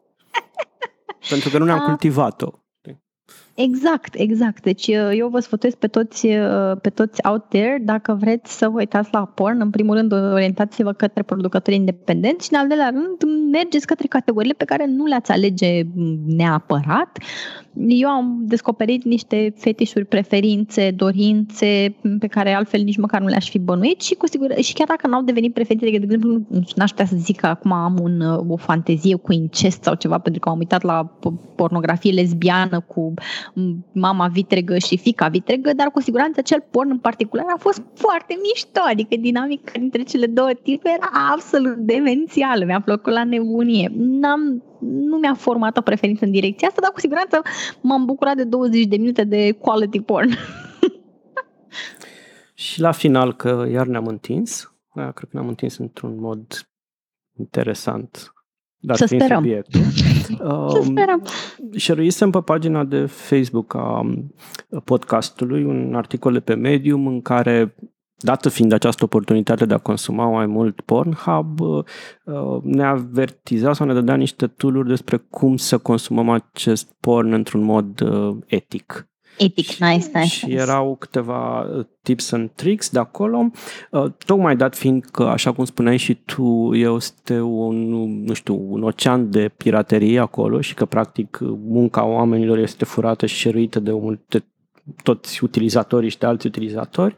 Pentru că nu ne-am uh, cultivat-o. Exact, exact. Deci eu vă sfătuiesc pe toți, pe toți out there, dacă vreți să vă uitați la porn, în primul rând orientați-vă către producători independenți și în al doilea rând mergeți către categoriile pe care nu le-ați alege neapărat. Eu am descoperit niște fetișuri, preferințe, dorințe pe care altfel nici măcar nu le-aș fi bănuit și, cu sigur, și chiar dacă n-au devenit preferințe, de exemplu, n-aș putea să zic că acum am un, o fantezie cu incest sau ceva pentru că m-am uitat la pornografie lesbiană cu mama vitregă și fiica vitregă, dar cu siguranță acel porn în particular a fost foarte mișto, adică dinamica dintre cele două tipuri era absolut demențială, mi-a plăcut la nebunie. N-am, nu mi-a format o preferință în direcția asta, dar cu siguranță m-am bucurat de douăzeci de minute de quality porn. Și la final, că iar ne-am întins, da, cred că ne-am întins într-un mod interesant. Dar să sperăm. Să sperăm. Uh, Șeruisem pe pagina de Facebook a podcastului un articol pe Medium în care, dată fiind această oportunitate de a consuma mai mult Pornhub, uh, ne avertiza sau ne dădea niște tool-uri despre cum să consumăm acest porn într-un mod uh, etic. Epic, și, nice, nice. Și erau câteva tips and tricks de acolo, tocmai dat fiind că, așa cum spuneai și tu, este un, nu știu, un ocean de piraterie acolo și că, practic, munca oamenilor este furată și șeruită de multe toți utilizatorii și de alți utilizatori.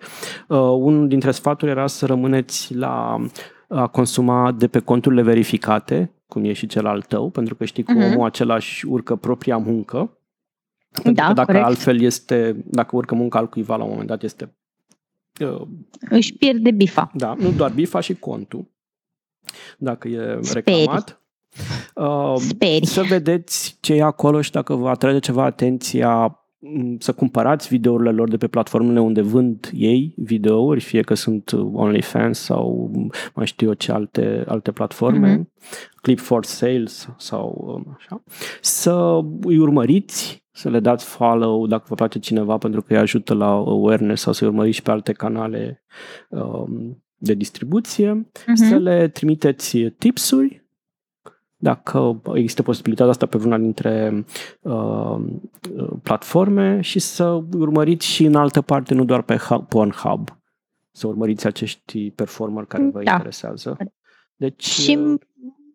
Uh, unul dintre sfaturi era să rămâneți la a consuma de pe conturile verificate, cum e și cel al tău, pentru că știi că uh-huh. omul același urcă propria muncă. Pentru da, că dacă corect. Altfel este, dacă urcă munca al cuiva la un moment dat este... Uh, Își pierde bifa. Da, nu doar bifa și contul, dacă e Speri. reclamat. Uh, Speri. Să vedeți ce e acolo și dacă vă atrage ceva atenția, să cumpărați videourile lor de pe platformele unde vând ei videouri, fie că sunt OnlyFans sau mai știu eu ce alte, alte platforme, mm-hmm. Clip for Sales sau așa. Să îi urmăriți, să le dați follow dacă vă place cineva pentru că îi ajută la awareness sau să-i urmăriți și pe alte canale um, de distribuție, uh-huh. să le trimiteți tipsuri dacă există posibilitatea asta pe vreuna dintre uh, platforme și să urmăriți și în altă parte, nu doar pe Pornhub, să urmăriți acești performeri care vă da. interesează. Deci... Și...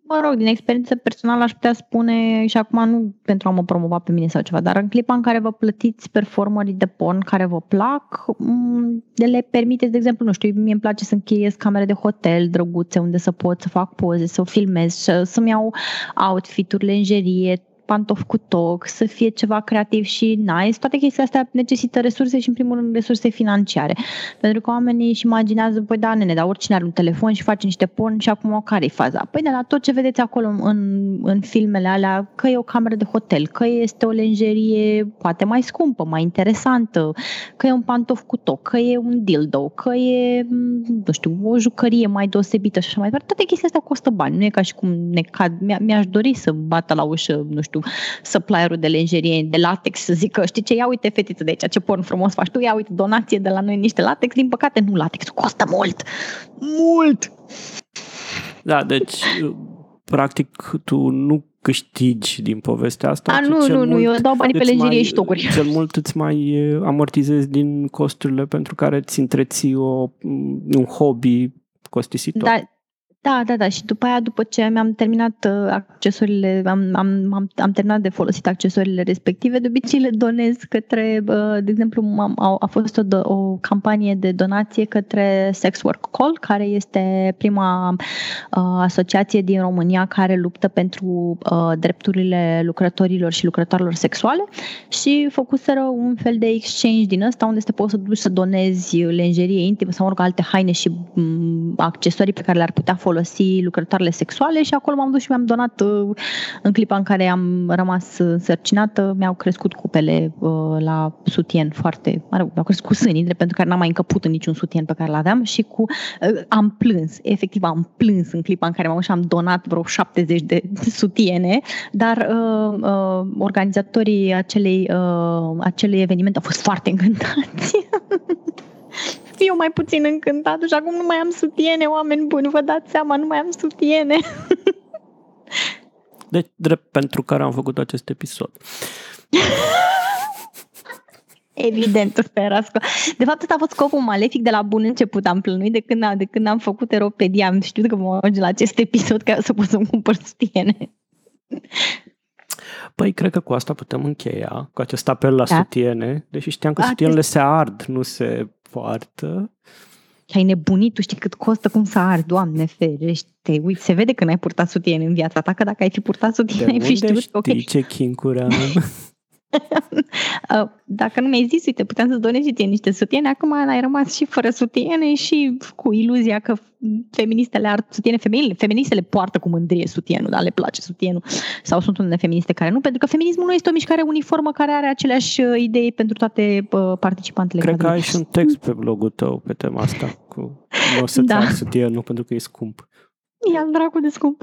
Mă rog, din experiență personală aș putea spune, și acum nu pentru a mă promova pe mine sau ceva, dar în clipa în care vă plătiți performerii de porn care vă plac, le permiteți, de exemplu, nu știu, mie îmi place să închiriez camere de hotel drăguțe unde să pot să fac poze, să o filmez, să-mi iau outfit-uri, lenjerie, pantofi cu toc, să fie ceva creativ și nice. Toate chestiile astea necesită resurse și, în primul rând, resurse financiare. Pentru că oamenii își imaginează, păi da, nene, dar oricine are un telefon și face niște porn și acum care-i faza? Păi de la tot ce vedeți acolo în, în filmele alea, că e o cameră de hotel, că este o lenjerie poate mai scumpă, mai interesantă, că e un pantof cu toc, că e un dildo, că e, nu știu, o jucărie mai deosebită și așa mai departe. Toate chestiile astea costă bani. Nu e ca și cum ne cad. Mi-aș dori să bată la ușă, nu știu, supplierul de lenjerie, de latex, să zică, știi ce, ia uite fetiță de aici, ce porn frumos faci tu, ia uite donație de la noi niște latex, din păcate nu, latex costă mult, mult! Da, deci, practic, tu nu câștigi din povestea asta. A, nu, nu, nu, eu dau bani pe lenjerie și tocuri. Cel mult îți mai amortizezi din costurile pentru care îți întreții o, un hobby costisitor. Da. Da, da, da. Și după aia, după ce mi-am terminat accesorile, am, am, am, am terminat de folosit accesorile respective, de obicei le donez către, de exemplu, am, a fost o, o campanie de donație către Sex Work Call, care este prima uh, asociație din România care luptă pentru uh, drepturile lucrătorilor și lucrătoarelor sexuale, și făcuseră un fel de exchange din ăsta, unde te poți să duci să donezi lenjerie intimă sau orice alte haine și um, accesorii pe care le-ar putea folosi lucrătoarele sexuale, și acolo m-am dus și mi-am donat. În clipa în care am rămas însărcinată, mi-au crescut cupele la sutien foarte, mă rog, mi-au crescut sânii, drept pentru care n-am mai încăput în niciun sutien pe care l-aveam, și cu am plâns, efectiv am plâns în clipa în care m-am dus și am donat vreo șaptezeci de sutiene, dar uh, uh, organizatorii acelei, uh, acelei eveniment au fost foarte încântați. Eu mai puțin încântată și acum nu mai am sutiene, oameni buni, vă dați seama, nu mai am sutiene. Deci, drept pentru care am făcut acest episod. Evident, Ferasco. De fapt, ăsta a fost scopul malefic de la bun început. Am plănuit de când, de când am făcut Aeropedia. Am știut că mă ajunge la acest episod ca să pot să-mi cumpăr sutiene. Păi, cred că cu asta putem încheia, cu acest apel la da. sutiene, deși știam că sutienele se ard, nu se poartă. Și ai nebunit, tu știi cât costă, cum să arzi, Doamne ferește, uite, se vede că n-ai purtat sutiene în viața ta, că dacă ai fi purtat sutiene, ai fi știut. De unde știi ce chincuri am? Dacă nu mi-ai zis, uite, puteam să-ți donezi și ție niște sutiene, acum ai rămas și fără sutiene și cu iluzia că feministele ar sutiene, femeile, feministele poartă cu mândrie sutienul, dar le place sutienul, sau sunt unele feministe care nu, pentru că feminismul nu este o mișcare uniformă care are aceleași idei pentru toate participantele. Cred că ai și un text pe blogul tău pe tema asta, cu nu o să-ți da. arzi sutienul pentru că e scump. Ia-l dracu de scump.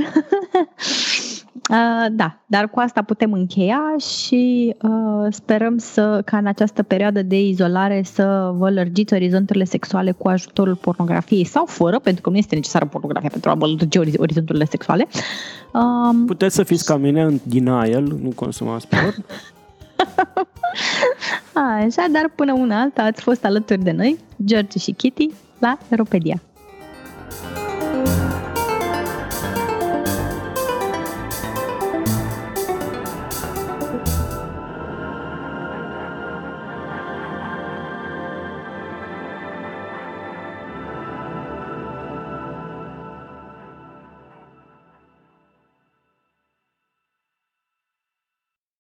Uh, da, dar cu asta putem încheia și uh, sperăm să, ca în această perioadă de izolare, să vă lărgiți orizonturile sexuale cu ajutorul pornografiei sau fără, pentru că nu este necesară pornografia pentru a vă lărgi orizonturile sexuale. Uh, Puteți să fiți ca mine în denial, nu consumați porn. Așa, dar până una alta ați fost alături de noi, George și Kitty, la Aeropedia.